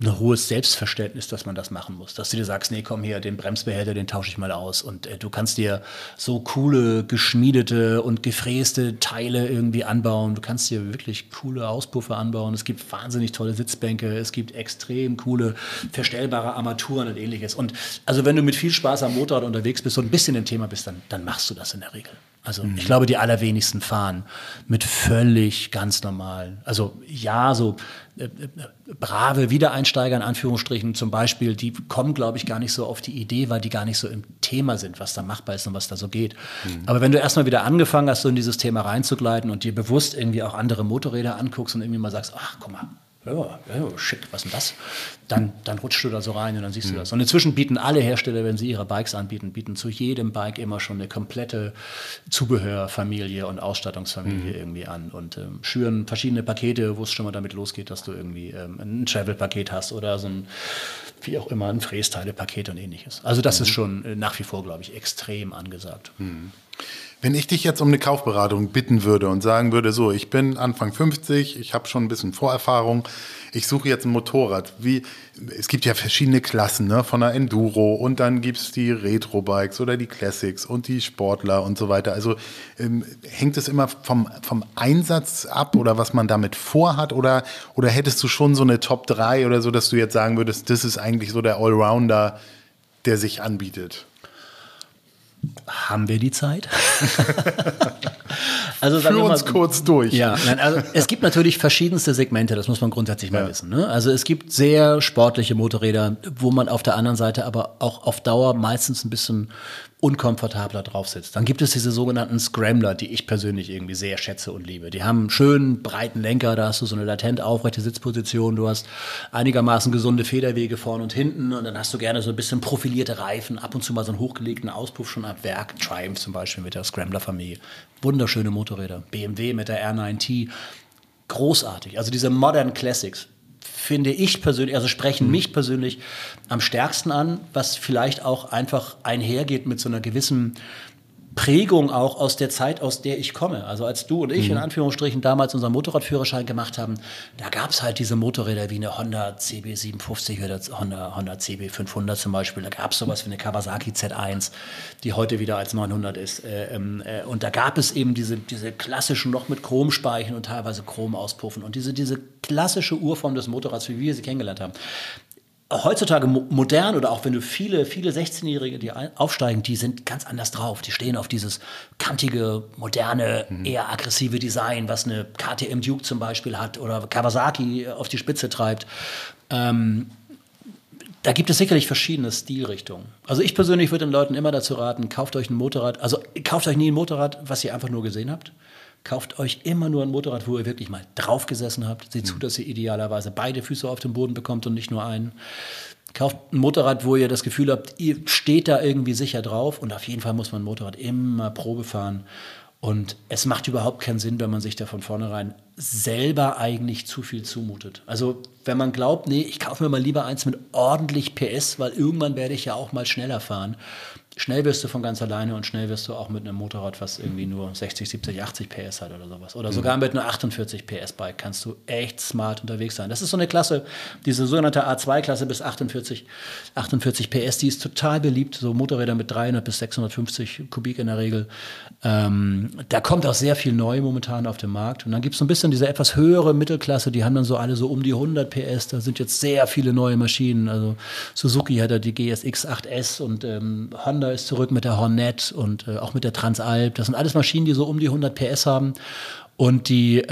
ein hohes Selbstverständnis, dass man das machen muss. Dass du dir sagst, nee, komm hier, den Bremsbehälter, den tausche ich mal aus. Und du kannst dir so coole, geschmiedete und gefräste Teile irgendwie anbauen. Du kannst dir wirklich coole Auspuffe anbauen. Es gibt wahnsinnig tolle Sitzbänke. Es gibt extrem coole, verstellbare Armaturen und ähnliches. Und also wenn du mit viel Spaß am Motorrad unterwegs bist und ein bisschen im Thema bist, dann machst du das in der Regel. Also ich glaube, die allerwenigsten fahren mit völlig ganz normalen, also ja, so brave Wiedereinsteiger in Anführungsstrichen zum Beispiel, die kommen, glaube ich, gar nicht so auf die Idee, weil die gar nicht so im Thema sind, was da machbar ist und was da so geht. Aber wenn du erstmal wieder angefangen hast, so in dieses Thema reinzugleiten und dir bewusst irgendwie auch andere Motorräder anguckst und irgendwie mal sagst, ach, guck mal, ja, schick, was denn das? Dann rutschst du da so rein und dann siehst du das. Und inzwischen bieten alle Hersteller, wenn sie ihre Bikes anbieten, bieten zu jedem Bike immer schon eine komplette Zubehörfamilie und Ausstattungsfamilie irgendwie an und schüren verschiedene Pakete, wo es schon mal damit losgeht, dass du irgendwie ein Travel-Paket hast oder so ein, wie auch immer, ein Frästeile-Paket und ähnliches. Also das ist schon nach wie vor, glaube ich, extrem angesagt. Wenn ich dich jetzt um eine Kaufberatung bitten würde und sagen würde, so, ich bin Anfang 50, ich habe schon ein bisschen Vorerfahrung, ich suche jetzt ein Motorrad. Es gibt ja verschiedene Klassen, ne? Von der Enduro und dann gibt es die Retro-Bikes oder die Classics und die Sportler und so weiter. Also hängt es immer vom Einsatz ab oder was man damit vorhat? Oder hättest du schon so eine Top 3 oder so, dass du jetzt sagen würdest, das ist eigentlich so der Allrounder, der sich anbietet? Haben wir die Zeit? Also sagen wir mal, uns kurz durch. Ja, nein, also es gibt natürlich verschiedenste Segmente, das muss man grundsätzlich mal wissen. Ne? Also es gibt sehr sportliche Motorräder, wo man auf der anderen Seite aber auch auf Dauer meistens ein bisschen unkomfortabler drauf sitzt. Dann gibt es diese sogenannten Scrambler, die ich persönlich irgendwie sehr schätze und liebe. Die haben einen schönen, breiten Lenker, da hast du so eine latent aufrechte Sitzposition, du hast einigermaßen gesunde Federwege vorne und hinten und dann hast du gerne so ein bisschen profilierte Reifen, ab und zu mal so einen hochgelegten Auspuff schon ab Werk. Triumph zum Beispiel mit der Scrambler-Familie. Wunderschöne Motorräder. BMW mit der R9T. Großartig. Also diese Modern Classics, finde ich persönlich, also sprechen mich persönlich am stärksten an, was vielleicht auch einfach einhergeht mit so einer gewissen Prägung auch aus der Zeit, aus der ich komme. Also als du und ich in Anführungsstrichen damals unseren Motorradführerschein gemacht haben, da gab es halt diese Motorräder wie eine Honda CB750 oder Honda CB500 zum Beispiel. Da gab es sowas wie eine Kawasaki Z1, die heute wieder als 900 ist. Und da gab es eben diese klassischen noch mit Chromspeichen und teilweise Chromauspuffen und diese klassische Urform des Motorrads, wie wir sie kennengelernt haben. Heutzutage modern oder auch wenn du viele 16-Jährige, die aufsteigen, die sind ganz anders drauf. Die stehen auf dieses kantige, moderne, eher aggressive Design, was eine KTM Duke zum Beispiel hat oder Kawasaki auf die Spitze treibt. Da gibt es sicherlich verschiedene Stilrichtungen. Also ich persönlich würde den Leuten immer dazu raten, kauft euch ein Motorrad, also kauft euch nie ein Motorrad, was ihr einfach nur gesehen habt. Kauft euch immer nur ein Motorrad, wo ihr wirklich mal drauf gesessen habt. Seht zu, dass ihr idealerweise beide Füße auf dem Boden bekommt und nicht nur einen. Kauft ein Motorrad, wo ihr das Gefühl habt, ihr steht da irgendwie sicher drauf. Und auf jeden Fall muss man ein Motorrad immer Probe fahren. Und es macht überhaupt keinen Sinn, wenn man sich da von vornherein selber eigentlich zu viel zumutet. Also wenn man glaubt, nee, ich kaufe mir mal lieber eins mit ordentlich PS, weil irgendwann werde ich ja auch mal schneller fahren. Schnell wirst du von ganz alleine und schnell wirst du auch mit einem Motorrad, was irgendwie nur 60, 70, 80 PS hat oder sowas. Oder sogar mit einer 48 PS-Bike kannst du echt smart unterwegs sein. Das ist so eine Klasse, diese sogenannte A2-Klasse bis 48 PS, die ist total beliebt. So Motorräder mit 300 bis 650 Kubik in der Regel. Da kommt auch sehr viel neu momentan auf den Markt. Und dann gibt es so ein bisschen diese etwas höhere Mittelklasse, die haben dann so alle so um die 100 PS. Da sind jetzt sehr viele neue Maschinen. Also Suzuki hat da die GSX-8 S und Honda ist zurück mit der Hornet und auch mit der Transalp. Das sind alles Maschinen, die so um die 100 PS haben und die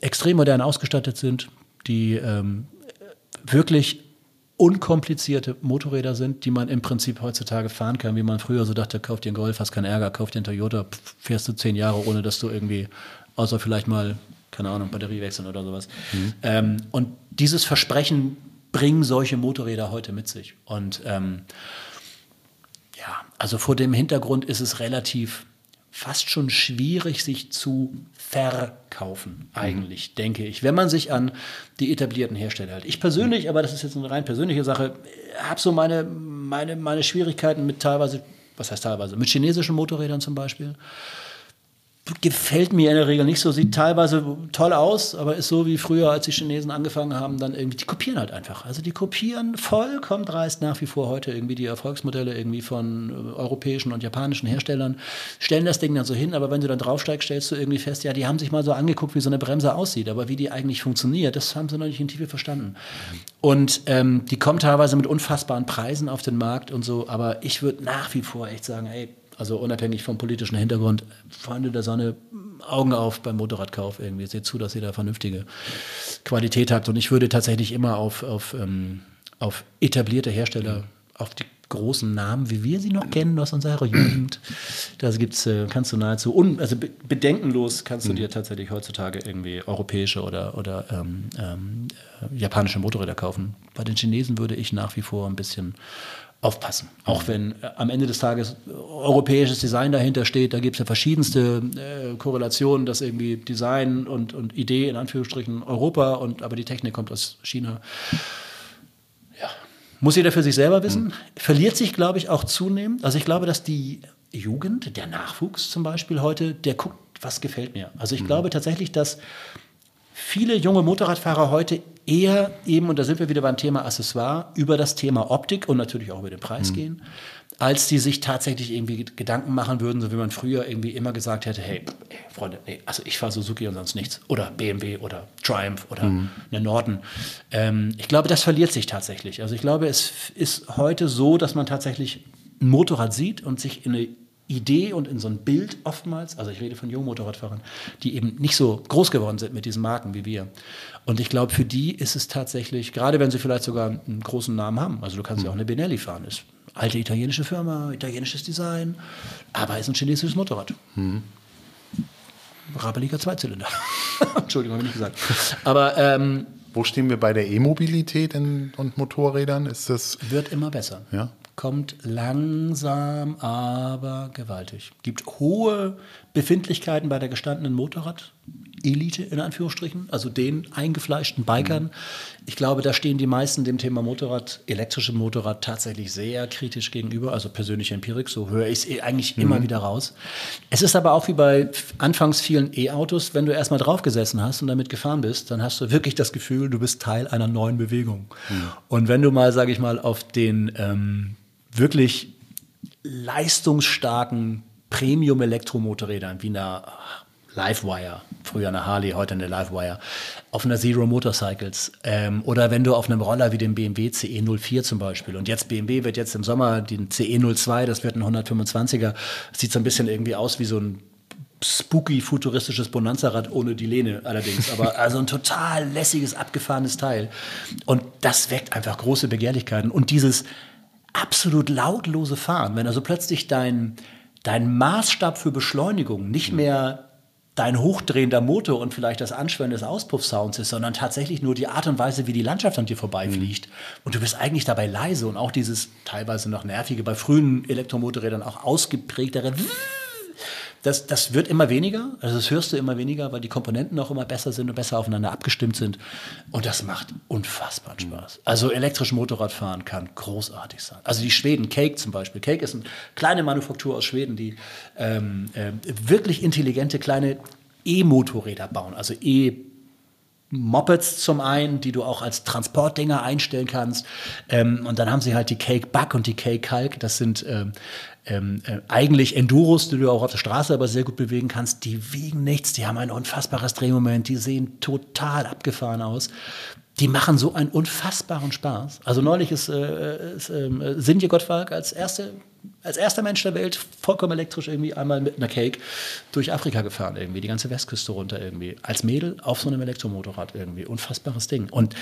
extrem modern ausgestattet sind, die wirklich unkomplizierte Motorräder sind, die man im Prinzip heutzutage fahren kann, wie man früher so dachte, kauf dir einen Golf, hast keinen Ärger, kauf dir einen Toyota, fährst du 10 Jahre, ohne dass du irgendwie, außer vielleicht mal, keine Ahnung, Batterie wechseln oder sowas. Und dieses Versprechen bringen solche Motorräder heute mit sich. Und ja, also vor dem Hintergrund ist es relativ fast schon schwierig, sich zu verkaufen, eigentlich, denke ich, wenn man sich an die etablierten Hersteller hält. Ich persönlich, aber das ist jetzt eine rein persönliche Sache, habe so meine Schwierigkeiten mit mit chinesischen Motorrädern zum Beispiel. Gefällt mir in der Regel nicht so, sieht teilweise toll aus, aber ist so wie früher, als die Chinesen angefangen haben, dann irgendwie, die kopieren halt einfach. Also die kopieren vollkommen dreist nach wie vor heute irgendwie die Erfolgsmodelle irgendwie von europäischen und japanischen Herstellern, stellen das Ding dann so hin, aber wenn du dann draufsteigst, stellst du irgendwie fest, ja, die haben sich mal so angeguckt, wie so eine Bremse aussieht, aber wie die eigentlich funktioniert, das haben sie noch nicht in Tiefe verstanden. Und die kommen teilweise mit unfassbaren Preisen auf den Markt und so, aber ich würde nach wie vor echt sagen, ey, also unabhängig vom politischen Hintergrund, Freunde der Sonne, Augen auf beim Motorradkauf irgendwie. Seht zu, dass ihr da vernünftige Qualität habt. Und ich würde tatsächlich immer auf etablierte Hersteller, auf die großen Namen, wie wir sie noch kennen aus unserer Jugend, da kannst du nahezu, bedenkenlos kannst du dir tatsächlich heutzutage irgendwie europäische oder japanische Motorräder kaufen. Bei den Chinesen würde ich nach wie vor ein bisschen aufpassen. Auch wenn am Ende des Tages europäisches Design dahinter steht, da gibt es ja verschiedenste Korrelationen, dass irgendwie Design und Idee in Anführungsstrichen Europa, aber die Technik kommt aus China. Ja. Muss jeder für sich selber wissen. Verliert sich, glaube ich, auch zunehmend. Also ich glaube, dass die Jugend, der Nachwuchs zum Beispiel heute, der guckt, was gefällt mir. Also ich glaube tatsächlich, dass viele junge Motorradfahrer heute eher eben, und da sind wir wieder beim Thema Accessoire, über das Thema Optik und natürlich auch über den Preis gehen, als die sich tatsächlich irgendwie Gedanken machen würden, so wie man früher irgendwie immer gesagt hätte, hey, Freunde, nee, also ich fahre Suzuki und sonst nichts. Oder BMW oder Triumph oder eine Norton. Ich glaube, das verliert sich tatsächlich. Also ich glaube, es ist heute so, dass man tatsächlich ein Motorrad sieht und sich in eine Idee und in so ein Bild oftmals, also ich rede von jungen Motorradfahrern, die eben nicht so groß geworden sind mit diesen Marken wie wir. Und ich glaube, für die ist es tatsächlich, gerade wenn sie vielleicht sogar einen großen Namen haben, also du kannst ja auch eine Benelli fahren, ist alte italienische Firma, italienisches Design, aber ist ein chinesisches Motorrad. Rappeliger Zweizylinder. Entschuldigung, habe ich nicht gesagt. Aber wo stehen wir bei der E-Mobilität und Motorrädern? Ist das wird immer besser. Ja? Kommt langsam, aber gewaltig. Gibt hohe Befindlichkeiten bei der gestandenen Motorrad-Elite, in Anführungsstrichen, also den eingefleischten Bikern. Ich glaube, da stehen die meisten dem Thema Motorrad, elektrischem Motorrad, tatsächlich sehr kritisch gegenüber, also persönliche Empirik, so höre ich es eigentlich immer wieder raus. Es ist aber auch wie bei anfangs vielen E-Autos, wenn du erstmal drauf gesessen hast und damit gefahren bist, dann hast du wirklich das Gefühl, du bist Teil einer neuen Bewegung. Und wenn du mal, sage ich mal, auf den wirklich leistungsstarken Premium-Elektromotorrädern wie einer Livewire, früher eine Harley, heute eine Livewire, auf einer Zero Motorcycles oder wenn du auf einem Roller wie dem BMW CE04 zum Beispiel, und jetzt BMW wird jetzt im Sommer den CE02, das wird ein 125er, sieht so ein bisschen irgendwie aus wie so ein spooky futuristisches Bonanza-Rad ohne die Lehne allerdings, aber also ein total lässiges, abgefahrenes Teil, und das weckt einfach große Begehrlichkeiten, und dieses absolut lautlose Fahren, wenn also plötzlich dein Maßstab für Beschleunigung nicht mehr dein hochdrehender Motor und vielleicht das Anschwellen des Auspuffsounds ist, sondern tatsächlich nur die Art und Weise, wie die Landschaft an dir vorbeifliegt. Und du bist eigentlich dabei leise, und auch dieses teilweise noch nervige, bei frühen Elektromotorrädern auch ausgeprägtere Das wird immer weniger, also das hörst du immer weniger, weil die Komponenten auch immer besser sind und besser aufeinander abgestimmt sind. Und das macht unfassbaren Spaß. Also elektrisch Motorradfahren kann großartig sein. Also die Schweden, Cake zum Beispiel. Cake ist eine kleine Manufaktur aus Schweden, die wirklich intelligente kleine E-Motorräder bauen, also E-Mopeds zum einen, die du auch als Transportdinger einstellen kannst. Und dann haben sie halt die Cake Bug und die Cake Kalk. Das sind eigentlich Enduros, die du auch auf der Straße aber sehr gut bewegen kannst. Die wiegen nichts, die haben ein unfassbares Drehmoment, die sehen total abgefahren aus. Die machen so einen unfassbaren Spaß. Also neulich ist Sindje Gottwalk als erster Mensch der Welt vollkommen elektrisch irgendwie einmal mit einer Cake durch Afrika gefahren irgendwie, die ganze Westküste runter irgendwie, als Mädel auf so einem Elektromotorrad irgendwie. Unfassbares Ding. Und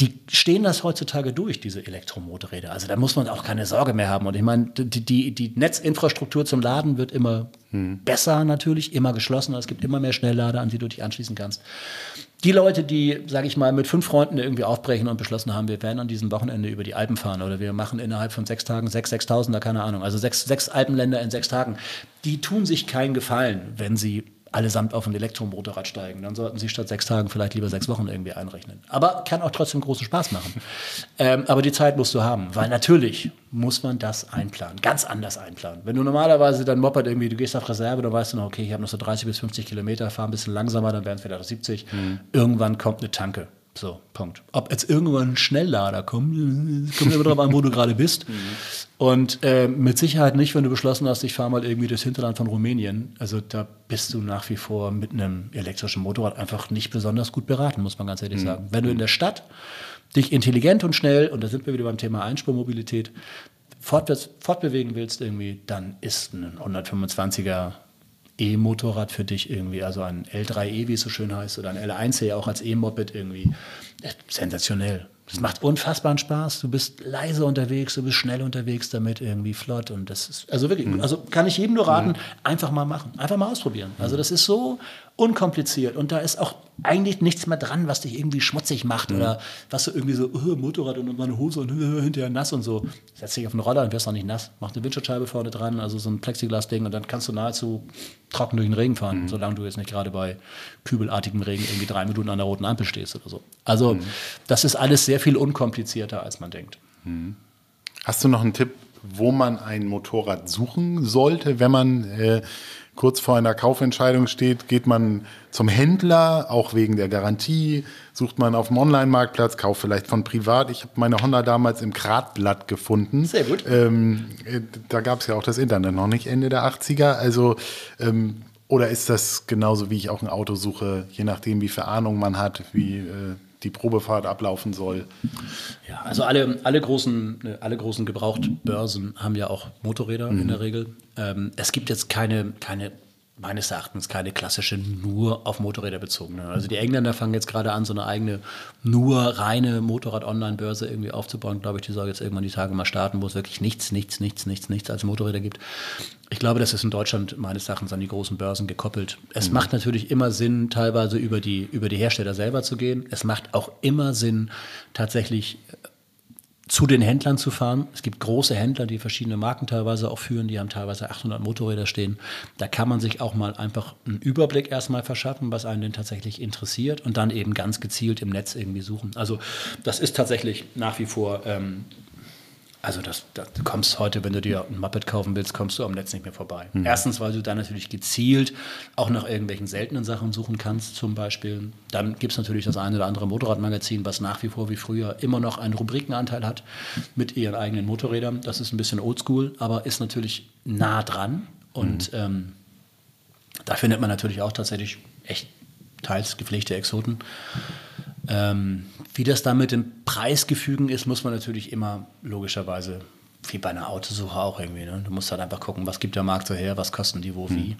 die stehen das heutzutage durch, diese Elektromotorräder. Also da muss man auch keine Sorge mehr haben. Und ich meine, die Netzinfrastruktur zum Laden wird immer besser natürlich, immer geschlossener. Es gibt immer mehr Schnelllader, an die du dich anschließen kannst. Die Leute, die, sage ich mal, mit 5 Freunden irgendwie aufbrechen und beschlossen haben, wir werden an diesem Wochenende über die Alpen fahren oder wir machen innerhalb von 6 Tagen 6.000er, keine Ahnung, also 6 Alpenländer in 6 Tagen, die tun sich keinen Gefallen, wenn sie allesamt auf ein Elektromotorrad steigen. Dann sollten sie statt 6 Tagen vielleicht lieber 6 Wochen irgendwie einrechnen. Aber kann auch trotzdem großen Spaß machen. Aber die Zeit musst du haben, weil natürlich muss man das einplanen, ganz anders einplanen. Wenn du normalerweise dein Moped irgendwie, du gehst auf Reserve, dann weißt du noch, okay, ich habe noch so 30 bis 50 Kilometer, fahr ein bisschen langsamer, dann wären es wieder 70. Irgendwann kommt eine Tanke. So, Punkt. Ob jetzt irgendwann ein Schnelllader kommt immer darauf an, wo du gerade bist. Und mit Sicherheit nicht, wenn du beschlossen hast, ich fahre mal irgendwie das Hinterland von Rumänien. Also da bist du nach wie vor mit einem elektrischen Motorrad einfach nicht besonders gut beraten, muss man ganz ehrlich sagen. Wenn du in der Stadt dich intelligent und schnell, und da sind wir wieder beim Thema Einspurmobilität, fortbewegen willst irgendwie, dann ist ein 125er E-Motorrad für dich irgendwie, also ein L3E, wie es so schön heißt, oder ein L1E auch als E-Moped irgendwie, sensationell. Das macht unfassbaren Spaß, du bist leise unterwegs, du bist schnell unterwegs damit, irgendwie flott, und das ist, also wirklich, also kann ich jedem nur raten, einfach mal machen, einfach mal ausprobieren. Also das ist so unkompliziert, und da ist auch eigentlich nichts mehr dran, was dich irgendwie schmutzig macht oder was du irgendwie so, Motorrad und meine Hose und hinterher nass und so. Setz dich auf den Roller und wirst noch nicht nass, mach eine Windschutzscheibe vorne dran, also so ein Plexiglas-Ding, und dann kannst du nahezu trocken durch den Regen fahren, solange du jetzt nicht gerade bei kübelartigem Regen irgendwie 3 Minuten an der roten Ampel stehst oder so. Also das ist alles sehr viel unkomplizierter, als man denkt. Hast du noch einen Tipp, wo man ein Motorrad suchen sollte, wenn man kurz vor einer Kaufentscheidung steht, geht man zum Händler, auch wegen der Garantie, sucht man auf dem Online-Marktplatz, kauft vielleicht von privat. Ich habe meine Honda damals im Gradblatt gefunden. Sehr gut. Da gab es ja auch das Internet noch nicht, Ende der 80er. Also, oder ist das genauso, wie ich auch ein Auto suche, je nachdem, wie viel Ahnung man hat, wie die Probefahrt ablaufen soll? Ja, also alle großen Gebrauchtbörsen haben ja auch Motorräder in der Regel. Es gibt jetzt keine meines Erachtens keine klassische nur auf Motorräder bezogene. Also die Engländer fangen jetzt gerade an, so eine eigene nur reine Motorrad-Online-Börse irgendwie aufzubauen. Glaube ich, die soll jetzt irgendwann die Tage mal starten, wo es wirklich nichts als Motorräder gibt. Ich glaube, das ist in Deutschland meines Erachtens an die großen Börsen gekoppelt. Es macht natürlich immer Sinn, teilweise über die Hersteller selber zu gehen. Es macht auch immer Sinn, tatsächlich zu den Händlern zu fahren. Es gibt große Händler, die verschiedene Marken teilweise auch führen. Die haben teilweise 800 Motorräder stehen. Da kann man sich auch mal einfach einen Überblick erstmal verschaffen, was einen denn tatsächlich interessiert und dann eben ganz gezielt im Netz irgendwie suchen. Also das ist tatsächlich nach wie vor, du kommst heute, wenn du dir ein Moped kaufen willst, kommst du am Netz nicht mehr vorbei. Mhm. Erstens, weil du dann natürlich gezielt auch nach irgendwelchen seltenen Sachen suchen kannst zum Beispiel. Dann gibt es natürlich das eine oder andere Motorradmagazin, was nach wie vor wie früher immer noch einen Rubrikenanteil hat mit ihren eigenen Motorrädern. Das ist ein bisschen oldschool, aber ist natürlich nah dran. Und da findet man natürlich auch tatsächlich echt teils gepflegte Exoten. Wie das dann mit dem Preisgefügen ist, muss man natürlich immer logischerweise, wie bei einer Autosuche auch irgendwie, ne? Du musst halt einfach gucken, was gibt der Markt so her, was kosten die wo, wie.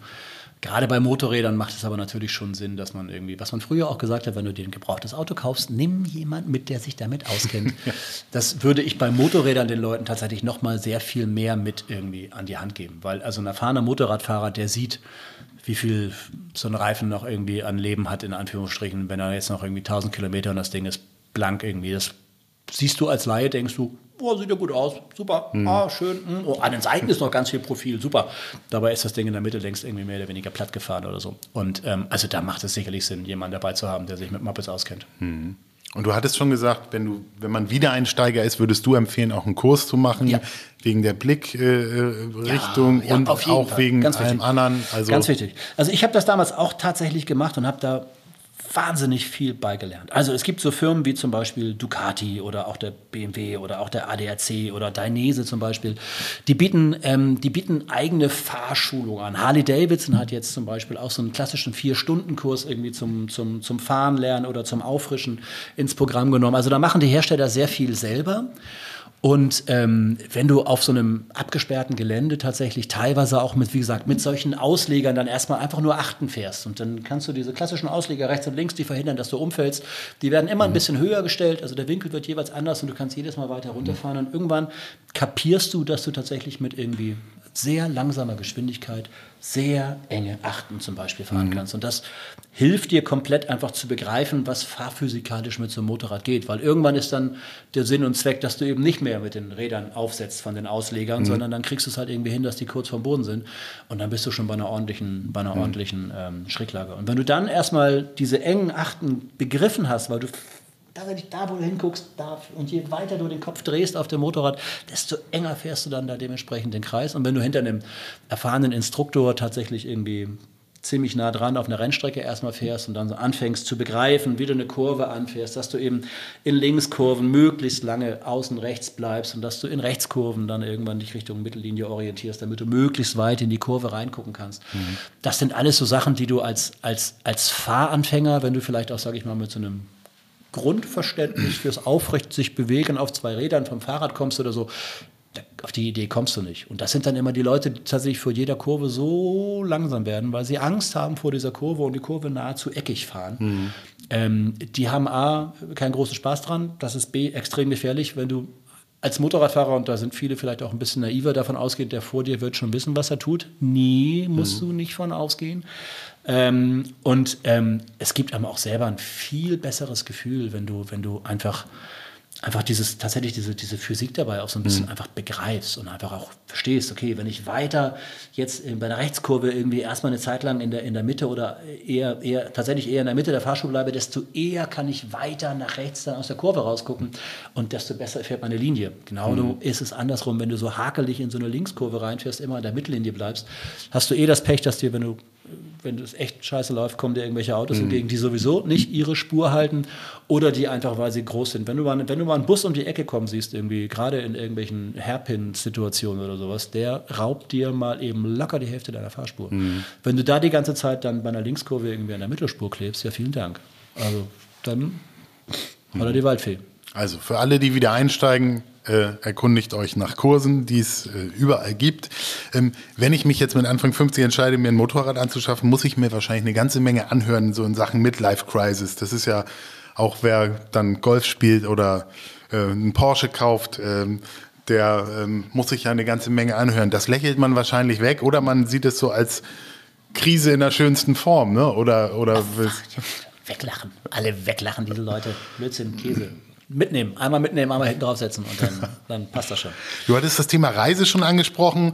Gerade bei Motorrädern macht es aber natürlich schon Sinn, dass man irgendwie, was man früher auch gesagt hat, wenn du dir ein gebrauchtes Auto kaufst, nimm jemanden mit, der sich damit auskennt. Das würde ich bei Motorrädern den Leuten tatsächlich noch mal sehr viel mehr mit irgendwie an die Hand geben, weil also ein erfahrener Motorradfahrer, der sieht, wie viel so ein Reifen noch irgendwie an Leben hat, in Anführungsstrichen, wenn er jetzt noch irgendwie 1000 Kilometer und das Ding ist blank irgendwie. Das siehst du als Laie, denkst du, oh, sieht ja gut aus, super, schön, oh, an den Seiten ist noch ganz viel Profil, super. Dabei ist das Ding in der Mitte längst irgendwie mehr oder weniger platt gefahren oder so. Und also da macht es sicherlich Sinn, jemanden dabei zu haben, der sich mit Mopeds auskennt. Mhm. Und du hattest schon gesagt, wenn man Wiedereinsteiger ist, würdest du empfehlen, auch einen Kurs zu machen, wegen der Blickrichtung und auch Fall. Wegen allem anderen. Also ganz wichtig. Also ich habe das damals auch tatsächlich gemacht und habe da wahnsinnig viel beigelernt. Also es gibt so Firmen wie zum Beispiel Ducati oder auch der BMW oder auch der ADAC oder Dainese zum Beispiel. Die bieten eigene Fahrschulung an. Harley Davidson hat jetzt zum Beispiel auch so einen klassischen 4-Stunden-Kurs irgendwie zum Fahren lernen oder zum Auffrischen ins Programm genommen. Also da machen die Hersteller sehr viel selber. Und wenn du auf so einem abgesperrten Gelände tatsächlich teilweise auch mit, wie gesagt, mit solchen Auslegern dann erstmal einfach nur achten fährst und dann kannst du diese klassischen Ausleger rechts und links, die verhindern, dass du umfällst, die werden immer ein bisschen höher gestellt, also der Winkel wird jeweils anders und du kannst jedes Mal weiter runterfahren und irgendwann kapierst du, dass du tatsächlich mit irgendwie sehr langsamer Geschwindigkeit sehr enge Achten zum Beispiel fahren kannst. Und das hilft dir komplett einfach zu begreifen, was fahrphysikalisch mit so einem Motorrad geht. Weil irgendwann ist dann der Sinn und Zweck, dass du eben nicht mehr mit den Rädern aufsetzt von den Auslegern, sondern dann kriegst du es halt irgendwie hin, dass die kurz vom Boden sind. Und dann bist du schon bei einer ordentlichen Schräglage. Und wenn du dann erstmal diese engen Achten begriffen hast, weil du da, wo du hinguckst, und je weiter du den Kopf drehst auf dem Motorrad, desto enger fährst du dann da dementsprechend den Kreis. Und wenn du hinter einem erfahrenen Instruktor tatsächlich irgendwie ziemlich nah dran auf einer Rennstrecke erstmal fährst und dann so anfängst zu begreifen, wie du eine Kurve anfährst, dass du eben in Linkskurven möglichst lange außen rechts bleibst und dass du in Rechtskurven dann irgendwann dich Richtung Mittellinie orientierst, damit du möglichst weit in die Kurve reingucken kannst. Mhm. Das sind alles so Sachen, die du als Fahranfänger, wenn du vielleicht auch, sage ich mal, mit so einem Grundverständnis fürs aufrecht sich bewegen auf zwei Rädern vom Fahrrad kommst oder so, auf die Idee kommst du nicht. Und das sind dann immer die Leute, die tatsächlich vor jeder Kurve so langsam werden, weil sie Angst haben vor dieser Kurve und die Kurve nahezu eckig fahren. Die haben A, keinen großen Spaß dran, das ist B, extrem gefährlich, wenn du als Motorradfahrer, und da sind viele vielleicht auch ein bisschen naiver, davon ausgeht, der vor dir wird schon wissen, was er tut. Nee, musst du nicht von ausgehen. Es gibt aber auch selber ein viel besseres Gefühl, wenn du einfach einfach diese Physik dabei auch so ein bisschen einfach begreifst und einfach auch verstehst, okay, wenn ich weiter jetzt bei einer Rechtskurve irgendwie erstmal eine Zeit lang in der Mitte oder eher in der Mitte der Fahrschule bleibe, desto eher kann ich weiter nach rechts dann aus der Kurve rausgucken und desto besser fährt meine Linie. Genau, ist es andersrum, wenn du so hakelig in so eine Linkskurve reinfährst, immer in der Mittellinie bleibst, hast du eh das Pech, dass dir, wenn es echt scheiße läuft, kommen dir irgendwelche Autos entgegen, die sowieso nicht ihre Spur halten oder die einfach, weil sie groß sind. Wenn du mal einen Bus um die Ecke kommen siehst, irgendwie, gerade in irgendwelchen Hairpin-Situationen oder sowas, der raubt dir mal eben locker die Hälfte deiner Fahrspur. Wenn du da die ganze Zeit dann bei einer Linkskurve irgendwie an der Mittelspur klebst, ja, vielen Dank. Also, dann hat er die Waldfee. Also, für alle, die wieder einsteigen, erkundigt euch nach Kursen, die es überall gibt. Wenn ich mich jetzt mit Anfang 50 entscheide, mir ein Motorrad anzuschaffen, muss ich mir wahrscheinlich eine ganze Menge anhören, so in Sachen Midlife-Crisis. Das ist ja auch, wer dann Golf spielt oder einen Porsche kauft, der muss sich ja eine ganze Menge anhören. Das lächelt man wahrscheinlich weg oder man sieht es so als Krise in der schönsten Form. Ne? Oder weglachen. Alle weglachen, diese Leute. Blödsinn, Käse. Mitnehmen, einmal hinten draufsetzen und dann passt das schon. Du hattest das Thema Reise schon angesprochen.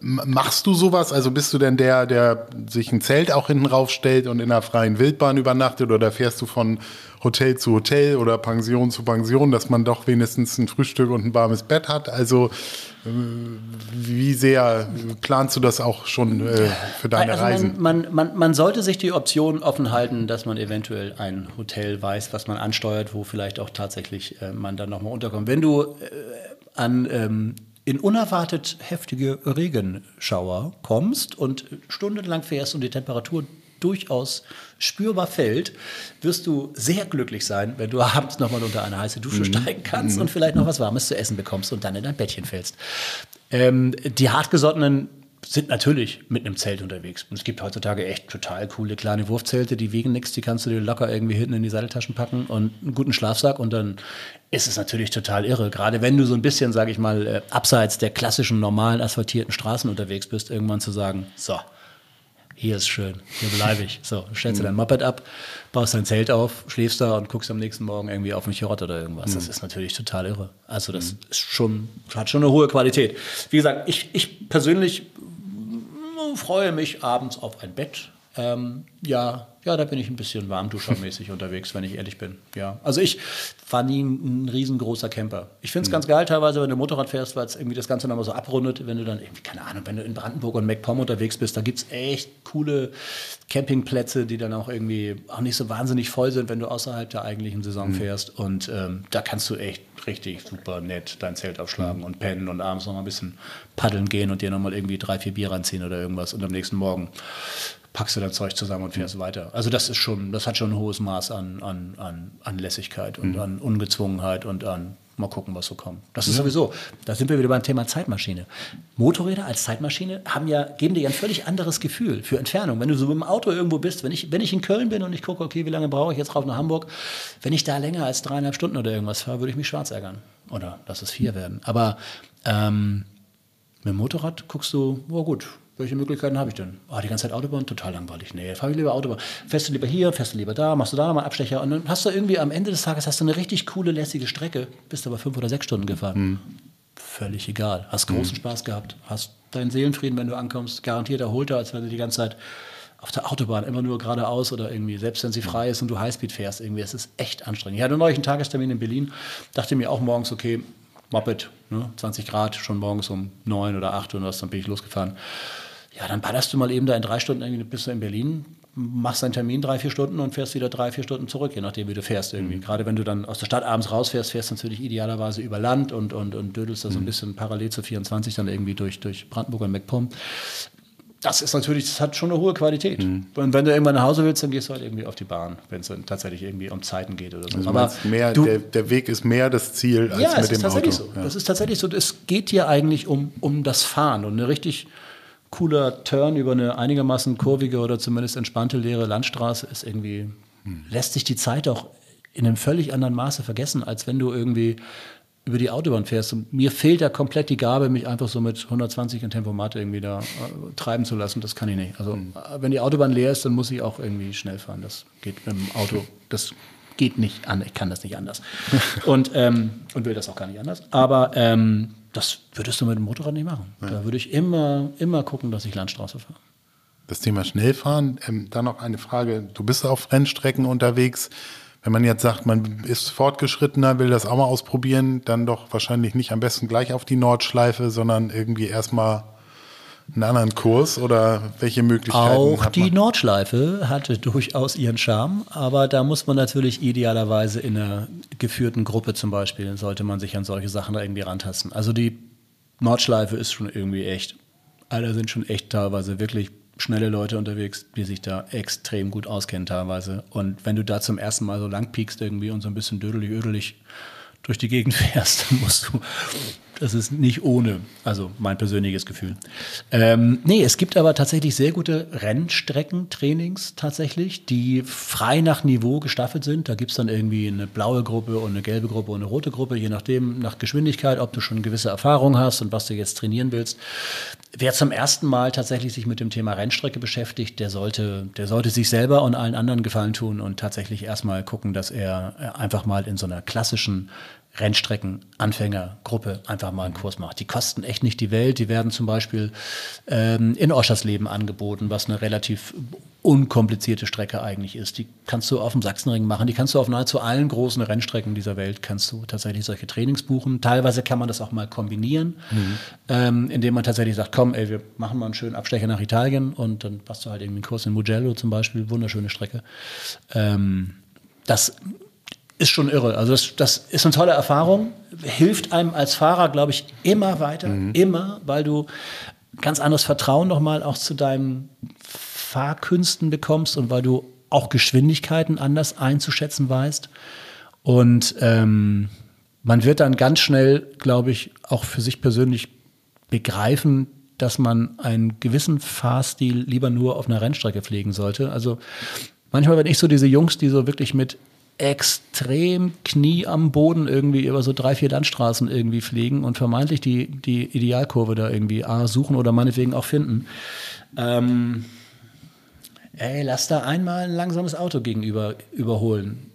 Machst du sowas? Also bist du denn der sich ein Zelt auch hinten raufstellt und in einer freien Wildbahn übernachtet oder fährst du von Hotel zu Hotel oder Pension zu Pension, dass man doch wenigstens ein Frühstück und ein warmes Bett hat? Also wie sehr planst du das auch schon für deine Reisen? Man sollte sich die Option offen halten, dass man eventuell ein Hotel weiß, was man ansteuert, wo vielleicht auch tatsächlich man dann nochmal unterkommt. Wenn du in unerwartet heftige Regenschauer kommst und stundenlang fährst und die Temperatur durchaus spürbar fällt, wirst du sehr glücklich sein, wenn du abends nochmal unter eine heiße Dusche steigen kannst und vielleicht noch was Warmes zu essen bekommst und dann in dein Bettchen fällst. Die Hartgesottenen sind natürlich mit einem Zelt unterwegs. Und es gibt heutzutage echt total coole kleine Wurfzelte, die wiegen nichts, die kannst du dir locker irgendwie hinten in die Seiteltaschen packen und einen guten Schlafsack und dann ist es natürlich total irre. Gerade wenn du so ein bisschen, sage ich mal, abseits der klassischen, normalen, asphaltierten Straßen unterwegs bist, irgendwann zu sagen, so, hier ist schön, hier bleibe ich. So, stellst du dein Moped ab, baust dein Zelt auf, schläfst da und guckst am nächsten Morgen irgendwie auf ein Chirot oder irgendwas. Das ist natürlich total irre. Also das ist schon, hat schon eine hohe Qualität. Wie gesagt, ich persönlich freue mich abends auf ein Bett. Ja, da bin ich ein bisschen warmduschermäßig unterwegs, wenn ich ehrlich bin. Ja, also ich war nie ein riesengroßer Camper. Ich finde es ganz geil teilweise, wenn du Motorrad fährst, weil es irgendwie das Ganze nochmal so abrundet. Wenn du dann irgendwie, keine Ahnung, wenn du in Brandenburg und MacPom unterwegs bist, da gibt es echt coole Campingplätze, die dann auch irgendwie auch nicht so wahnsinnig voll sind, wenn du außerhalb der eigentlichen Saison fährst. Und da kannst du echt richtig super nett dein Zelt aufschlagen und pennen und abends nochmal ein bisschen paddeln gehen und dir nochmal irgendwie 3-4 Bier ranziehen oder irgendwas. Und am nächsten Morgen packst du dein Zeug zusammen und fährst weiter. Also das hat schon ein hohes Maß an Lässigkeit und an Ungezwungenheit und an mal gucken, was so kommt. Das ist sowieso, da sind wir wieder beim Thema Zeitmaschine. Motorräder als Zeitmaschine geben dir ein völlig anderes Gefühl für Entfernung. Wenn du so mit dem Auto irgendwo bist, wenn ich in Köln bin und ich gucke, okay, wie lange brauche ich jetzt rauf nach Hamburg, wenn ich da länger als 3,5 Stunden oder irgendwas fahre, würde ich mich schwarz ärgern. Oder lass es 4 werden. Aber mit dem Motorrad guckst du, oh gut, welche Möglichkeiten habe ich denn? Die ganze Zeit Autobahn? Total langweilig. Nee, fahre ich lieber Autobahn. Fährst du lieber hier, fährst du lieber da, machst du da nochmal einen Abstecher und dann hast du irgendwie am Ende des Tages eine richtig coole, lässige Strecke, bist aber 5 oder 6 Stunden gefahren. Völlig egal. Hast großen Spaß gehabt, hast deinen Seelenfrieden, wenn du ankommst, garantiert erholter, als wenn du die ganze Zeit auf der Autobahn immer nur geradeaus oder irgendwie, selbst wenn sie frei ist und du Highspeed fährst, irgendwie, es ist echt anstrengend. Ich hatte neulich einen Tagestermin in Berlin, dachte mir auch morgens, okay, Moped, ne, 20 Grad, schon morgens um 9 oder 8 und was, dann bin ich losgefahren. Ja, dann ballerst du mal eben da in 3 Stunden, irgendwie bist du in Berlin, machst deinen Termin 3-4 Stunden und fährst wieder 3-4 Stunden zurück, je nachdem, wie du fährst irgendwie. Gerade wenn du dann aus der Stadt abends rausfährst, fährst du natürlich idealerweise über Land und dödelst da so ein bisschen parallel zur 24 dann irgendwie durch Brandenburg und MacPom. Das ist natürlich, das hat schon eine hohe Qualität. Und wenn du irgendwann nach Hause willst, dann gehst du halt irgendwie auf die Bahn, wenn es dann tatsächlich irgendwie um Zeiten geht oder so. Also aber mehr, der Weg ist mehr das Ziel als mit dem Auto. So. Ja, das ist tatsächlich so. Es geht hier eigentlich um das Fahren und eine richtig cooler Turn über eine einigermaßen kurvige oder zumindest entspannte leere Landstraße ist irgendwie, lässt sich die Zeit auch in einem völlig anderen Maße vergessen, als wenn du irgendwie über die Autobahn fährst. Und mir fehlt da komplett die Gabe, mich einfach so mit 120 in Tempomat irgendwie da treiben zu lassen. Das kann ich nicht. Also wenn die Autobahn leer ist, dann muss ich auch irgendwie schnell fahren. Das geht mit dem Auto. Das geht nicht an, ich kann das nicht anders. Und will das auch gar nicht anders. Aber das würdest du mit dem Motorrad nicht machen. Ja. Da würde ich immer gucken, dass ich Landstraße fahre. Das Thema Schnellfahren, dann noch eine Frage. Du bist auf Rennstrecken unterwegs. Wenn man jetzt sagt, man ist fortgeschrittener, will das auch mal ausprobieren, dann doch wahrscheinlich nicht am besten gleich auf die Nordschleife, sondern irgendwie erstmal einen anderen Kurs, oder welche Möglichkeiten auch hat man? Die Nordschleife hatte durchaus ihren Charme, aber da muss man natürlich idealerweise in einer geführten Gruppe zum Beispiel, sollte man sich an solche Sachen da irgendwie rantasten. Also die Nordschleife ist schon irgendwie echt, da sind schon echt teilweise wirklich schnelle Leute unterwegs, die sich da extrem gut auskennen teilweise. Und wenn du da zum ersten Mal so lang piekst irgendwie und so ein bisschen dödelig-ödelig durch die Gegend fährst, dann musst du, das ist nicht ohne, also mein persönliches Gefühl. Nee, es gibt aber tatsächlich sehr gute Rennstreckentrainings tatsächlich, die frei nach Niveau gestaffelt sind. Da gibt es dann irgendwie eine blaue Gruppe und eine gelbe Gruppe und eine rote Gruppe, je nachdem, nach Geschwindigkeit, ob du schon gewisse Erfahrung hast und was du jetzt trainieren willst. Wer zum ersten Mal tatsächlich sich mit dem Thema Rennstrecke beschäftigt, der sollte sich selber und allen anderen Gefallen tun und tatsächlich erstmal gucken, dass er einfach mal in so einer klassischen Rennstrecken-Anfängergruppe einfach mal einen Kurs macht. Die kosten echt nicht die Welt. Die werden zum Beispiel in Oschersleben angeboten, was eine relativ unkomplizierte Strecke eigentlich ist. Die kannst du auf dem Sachsenring machen. Die kannst du auf nahezu allen großen Rennstrecken dieser Welt, kannst du tatsächlich solche Trainings buchen. Teilweise kann man das auch mal kombinieren, indem man tatsächlich sagt, komm, ey, wir machen mal einen schönen Abstecher nach Italien und dann passt du halt irgendwie einen Kurs in Mugello zum Beispiel. Wunderschöne Strecke. Das ist schon irre. Also das ist eine tolle Erfahrung, hilft einem als Fahrer, glaube ich, immer weiter, immer, weil du ganz anderes Vertrauen nochmal auch zu deinen Fahrkünsten bekommst und weil du auch Geschwindigkeiten anders einzuschätzen weißt. Und man wird dann ganz schnell, glaube ich, auch für sich persönlich begreifen, dass man einen gewissen Fahrstil lieber nur auf einer Rennstrecke pflegen sollte. Also manchmal, wenn ich so diese Jungs, die so wirklich mit extrem Knie am Boden irgendwie über so 3-4 Landstraßen irgendwie fliegen und vermeintlich die Idealkurve da irgendwie suchen oder meinetwegen auch finden. Lass da einmal ein langsames Auto gegenüber überholen.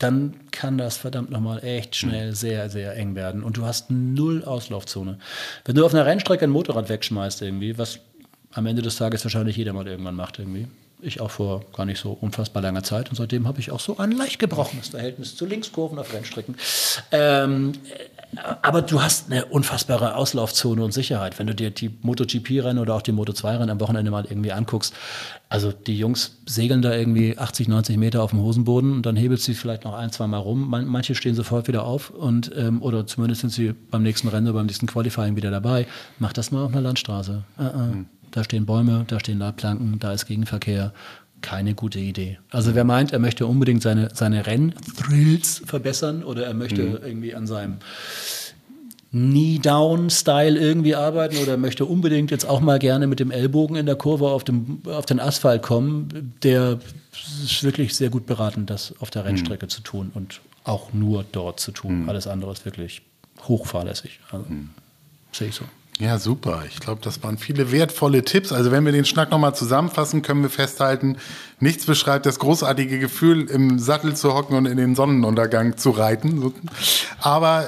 Dann kann das verdammt nochmal echt schnell sehr, sehr eng werden. Und du hast null Auslaufzone. Wenn du auf einer Rennstrecke ein Motorrad wegschmeißt irgendwie, was am Ende des Tages wahrscheinlich jeder mal irgendwann macht irgendwie. Ich auch vor gar nicht so unfassbar langer Zeit. Und seitdem habe ich auch so ein leicht gebrochenes Verhältnis zu Linkskurven auf Rennstrecken. Aber du hast eine unfassbare Auslaufzone und Sicherheit. Wenn du dir die MotoGP-Rennen oder auch die Moto2-Rennen am Wochenende mal irgendwie anguckst, also die Jungs segeln da irgendwie 80, 90 Meter auf dem Hosenboden und dann hebelst du sie vielleicht noch ein, zwei Mal rum. Manche stehen sofort wieder auf und oder zumindest sind sie beim nächsten Rennen oder beim nächsten Qualifying wieder dabei. Mach das mal auf einer Landstraße. Da stehen Bäume, da stehen Leitplanken, da ist Gegenverkehr. Keine gute Idee. Also wer meint, er möchte unbedingt seine Renntrills verbessern oder er möchte irgendwie an seinem Knee-Down-Style irgendwie arbeiten oder möchte unbedingt jetzt auch mal gerne mit dem Ellbogen in der Kurve auf den Asphalt kommen, der ist wirklich sehr gut beraten, das auf der Rennstrecke zu tun und auch nur dort zu tun. Alles andere ist wirklich hochfahrlässig. Also, sehe ich so. Ja, super. Ich glaube, das waren viele wertvolle Tipps. Also wenn wir den Schnack nochmal zusammenfassen, können wir festhalten, nichts beschreibt das großartige Gefühl, im Sattel zu hocken und in den Sonnenuntergang zu reiten. Aber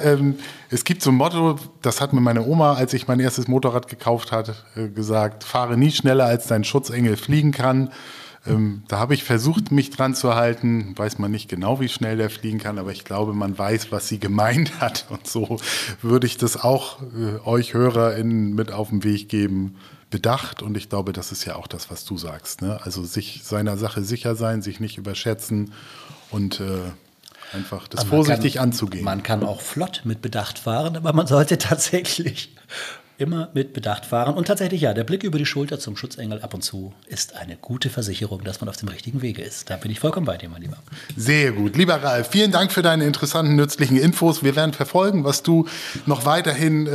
es gibt so ein Motto, das hat mir meine Oma, als ich mein erstes Motorrad gekauft hatte, gesagt, fahre nie schneller, als dein Schutzengel fliegen kann. Da habe ich versucht, mich dran zu halten. Weiß man nicht genau, wie schnell der fliegen kann, aber ich glaube, man weiß, was sie gemeint hat. Und so würde ich das auch euch HörerInnen mit auf den Weg geben, bedacht. Und ich glaube, das ist ja auch das, was du sagst, ne? Also sich seiner Sache sicher sein, sich nicht überschätzen und einfach das vorsichtig anzugehen. Man kann auch flott mit Bedacht fahren, aber man sollte tatsächlich immer mit Bedacht fahren. Und tatsächlich, ja, der Blick über die Schulter zum Schutzengel ab und zu ist eine gute Versicherung, dass man auf dem richtigen Wege ist. Da bin ich vollkommen bei dir, mein Lieber. Sehr gut. Lieber Ralf, vielen Dank für deine interessanten, nützlichen Infos. Wir werden verfolgen, was du noch weiterhin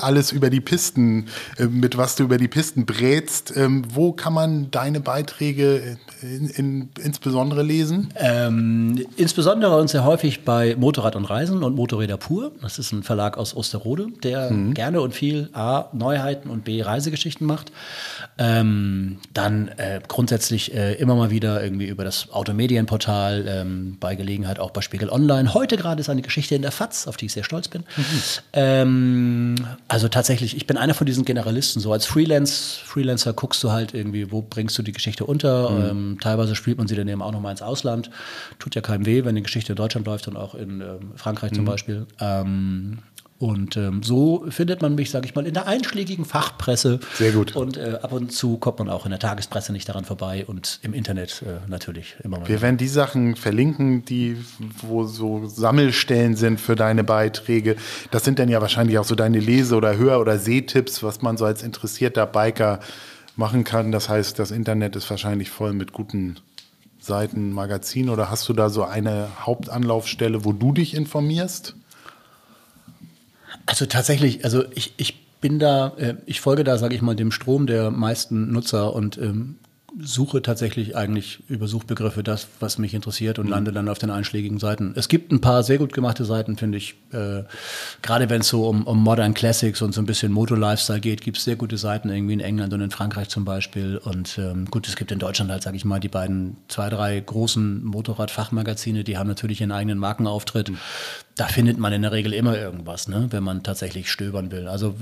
alles über die Pisten, mit was du über die Pisten brätst. Wo kann man deine Beiträge insbesondere lesen? Insbesondere und sehr häufig bei Motorrad und Reisen und Motorräder pur. Das ist ein Verlag aus Osterode, der gerne und viel arbeitet. A, Neuheiten und B, Reisegeschichten macht. Dann grundsätzlich immer mal wieder irgendwie über das Automedienportal, bei Gelegenheit auch bei Spiegel Online. Heute gerade ist eine Geschichte in der FAZ, auf die ich sehr stolz bin. Mhm. Also tatsächlich, ich bin einer von diesen Generalisten. So als Freelancer guckst du halt irgendwie, wo bringst du die Geschichte unter? Mhm. Teilweise spielt man sie dann eben auch nochmal ins Ausland. Tut ja keinem weh, wenn die Geschichte in Deutschland läuft und auch in Frankreich zum Beispiel. So findet man mich, sage ich mal, in der einschlägigen Fachpresse. Sehr gut. Und ab und zu kommt man auch in der Tagespresse nicht daran vorbei und im Internet natürlich immer mal. Wir werden die Sachen verlinken, die wo so Sammelstellen sind für deine Beiträge. Das sind dann ja wahrscheinlich auch so deine Lese- oder Hör- oder Sehtipps, was man so als interessierter Biker machen kann. Das heißt, das Internet ist wahrscheinlich voll mit guten Seiten, Magazinen. Oder hast du da so eine Hauptanlaufstelle, wo du dich informierst? Also tatsächlich, also ich bin da, ich folge da, sage ich mal, dem Strom der meisten Nutzer und suche tatsächlich eigentlich über Suchbegriffe das, was mich interessiert und lande dann auf den einschlägigen Seiten. Es gibt ein paar sehr gut gemachte Seiten, finde ich. Gerade wenn es so um Modern Classics und so ein bisschen Moto-Lifestyle geht, gibt es sehr gute Seiten irgendwie in England und in Frankreich zum Beispiel. Und gut, es gibt in Deutschland halt, sage ich mal, die beiden, zwei, drei großen Motorrad-Fachmagazine, die haben natürlich ihren eigenen Markenauftritt. Mhm. Da findet man in der Regel immer irgendwas, ne, wenn man tatsächlich stöbern will. Also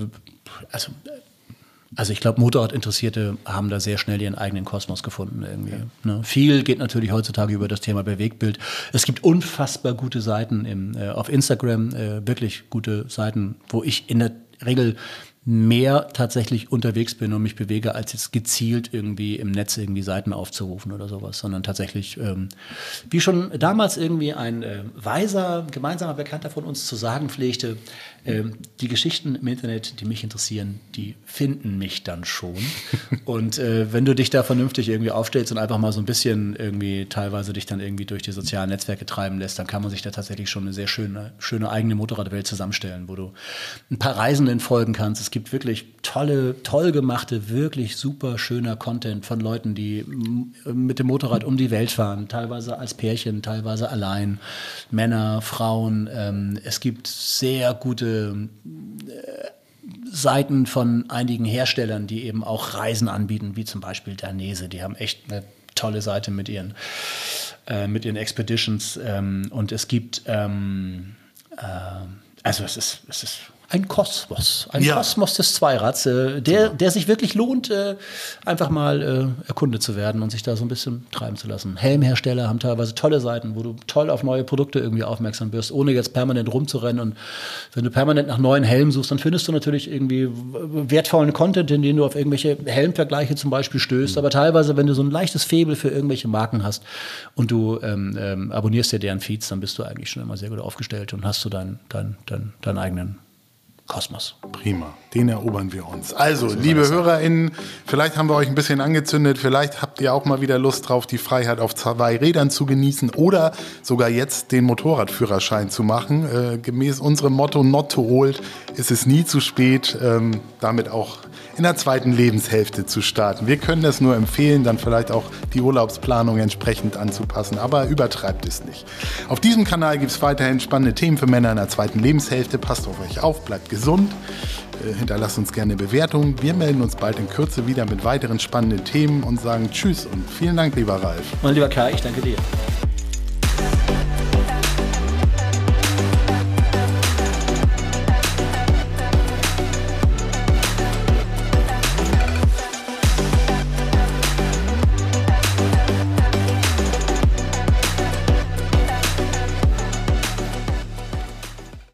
ich glaube, Motorradinteressierte haben da sehr schnell ihren eigenen Kosmos gefunden irgendwie. Ja. Ne? Viel geht natürlich heutzutage über das Thema Bewegtbild. Es gibt unfassbar gute Seiten auf Instagram, wirklich gute Seiten, wo ich in der Regel mehr tatsächlich unterwegs bin und mich bewege, als jetzt gezielt irgendwie im Netz irgendwie Seiten aufzurufen oder sowas, sondern tatsächlich, wie schon damals irgendwie ein weiser, gemeinsamer Bekannter von uns zu sagen pflegte, die Geschichten im Internet, die mich interessieren, die finden mich dann schon. Und wenn du dich da vernünftig irgendwie aufstellst und einfach mal so ein bisschen irgendwie teilweise dich dann irgendwie durch die sozialen Netzwerke treiben lässt, dann kann man sich da tatsächlich schon eine sehr schöne eigene Motorradwelt zusammenstellen, wo du ein paar Reisenden folgen kannst. Es gibt wirklich toll gemachte, wirklich super schöner Content von Leuten, die mit dem Motorrad um die Welt fahren, teilweise als Pärchen, teilweise allein, Männer, Frauen. Es gibt sehr gute Seiten von einigen Herstellern, die eben auch Reisen anbieten, wie zum Beispiel Dainese. Die haben echt eine tolle Seite mit ihren Expeditions. Und es gibt, also es ist ein Kosmos. Ein Kosmos des Zweirads, der sich wirklich lohnt, einfach mal erkundet zu werden und sich da so ein bisschen treiben zu lassen. Helmhersteller haben teilweise tolle Seiten, wo du toll auf neue Produkte irgendwie aufmerksam wirst, ohne jetzt permanent rumzurennen. Und wenn du permanent nach neuen Helmen suchst, dann findest du natürlich irgendwie wertvollen Content, in dem du auf irgendwelche Helmvergleiche zum Beispiel stößt. Mhm. Aber teilweise, wenn du so ein leichtes Faible für irgendwelche Marken hast und du abonnierst dir deren Feeds, dann bist du eigentlich schon immer sehr gut aufgestellt und hast du deinen eigenen Kosmos. Prima, den erobern wir uns. Also, liebe HörerInnen, vielleicht haben wir euch ein bisschen angezündet, vielleicht habt ihr auch mal wieder Lust drauf, die Freiheit auf zwei Rädern zu genießen oder sogar jetzt den Motorradführerschein zu machen. Gemäß unserem Motto Not Too Old ist es nie zu spät, damit auch in der zweiten Lebenshälfte zu starten. Wir können das nur empfehlen, dann vielleicht auch die Urlaubsplanung entsprechend anzupassen, aber übertreibt es nicht. Auf diesem Kanal gibt es weiterhin spannende Themen für Männer in der zweiten Lebenshälfte. Passt auf euch auf, bleibt gesund, hinterlasst uns gerne Bewertungen. Wir melden uns bald in Kürze wieder mit weiteren spannenden Themen und sagen Tschüss und vielen Dank, lieber Ralf. Mein lieber Kai, ich danke dir.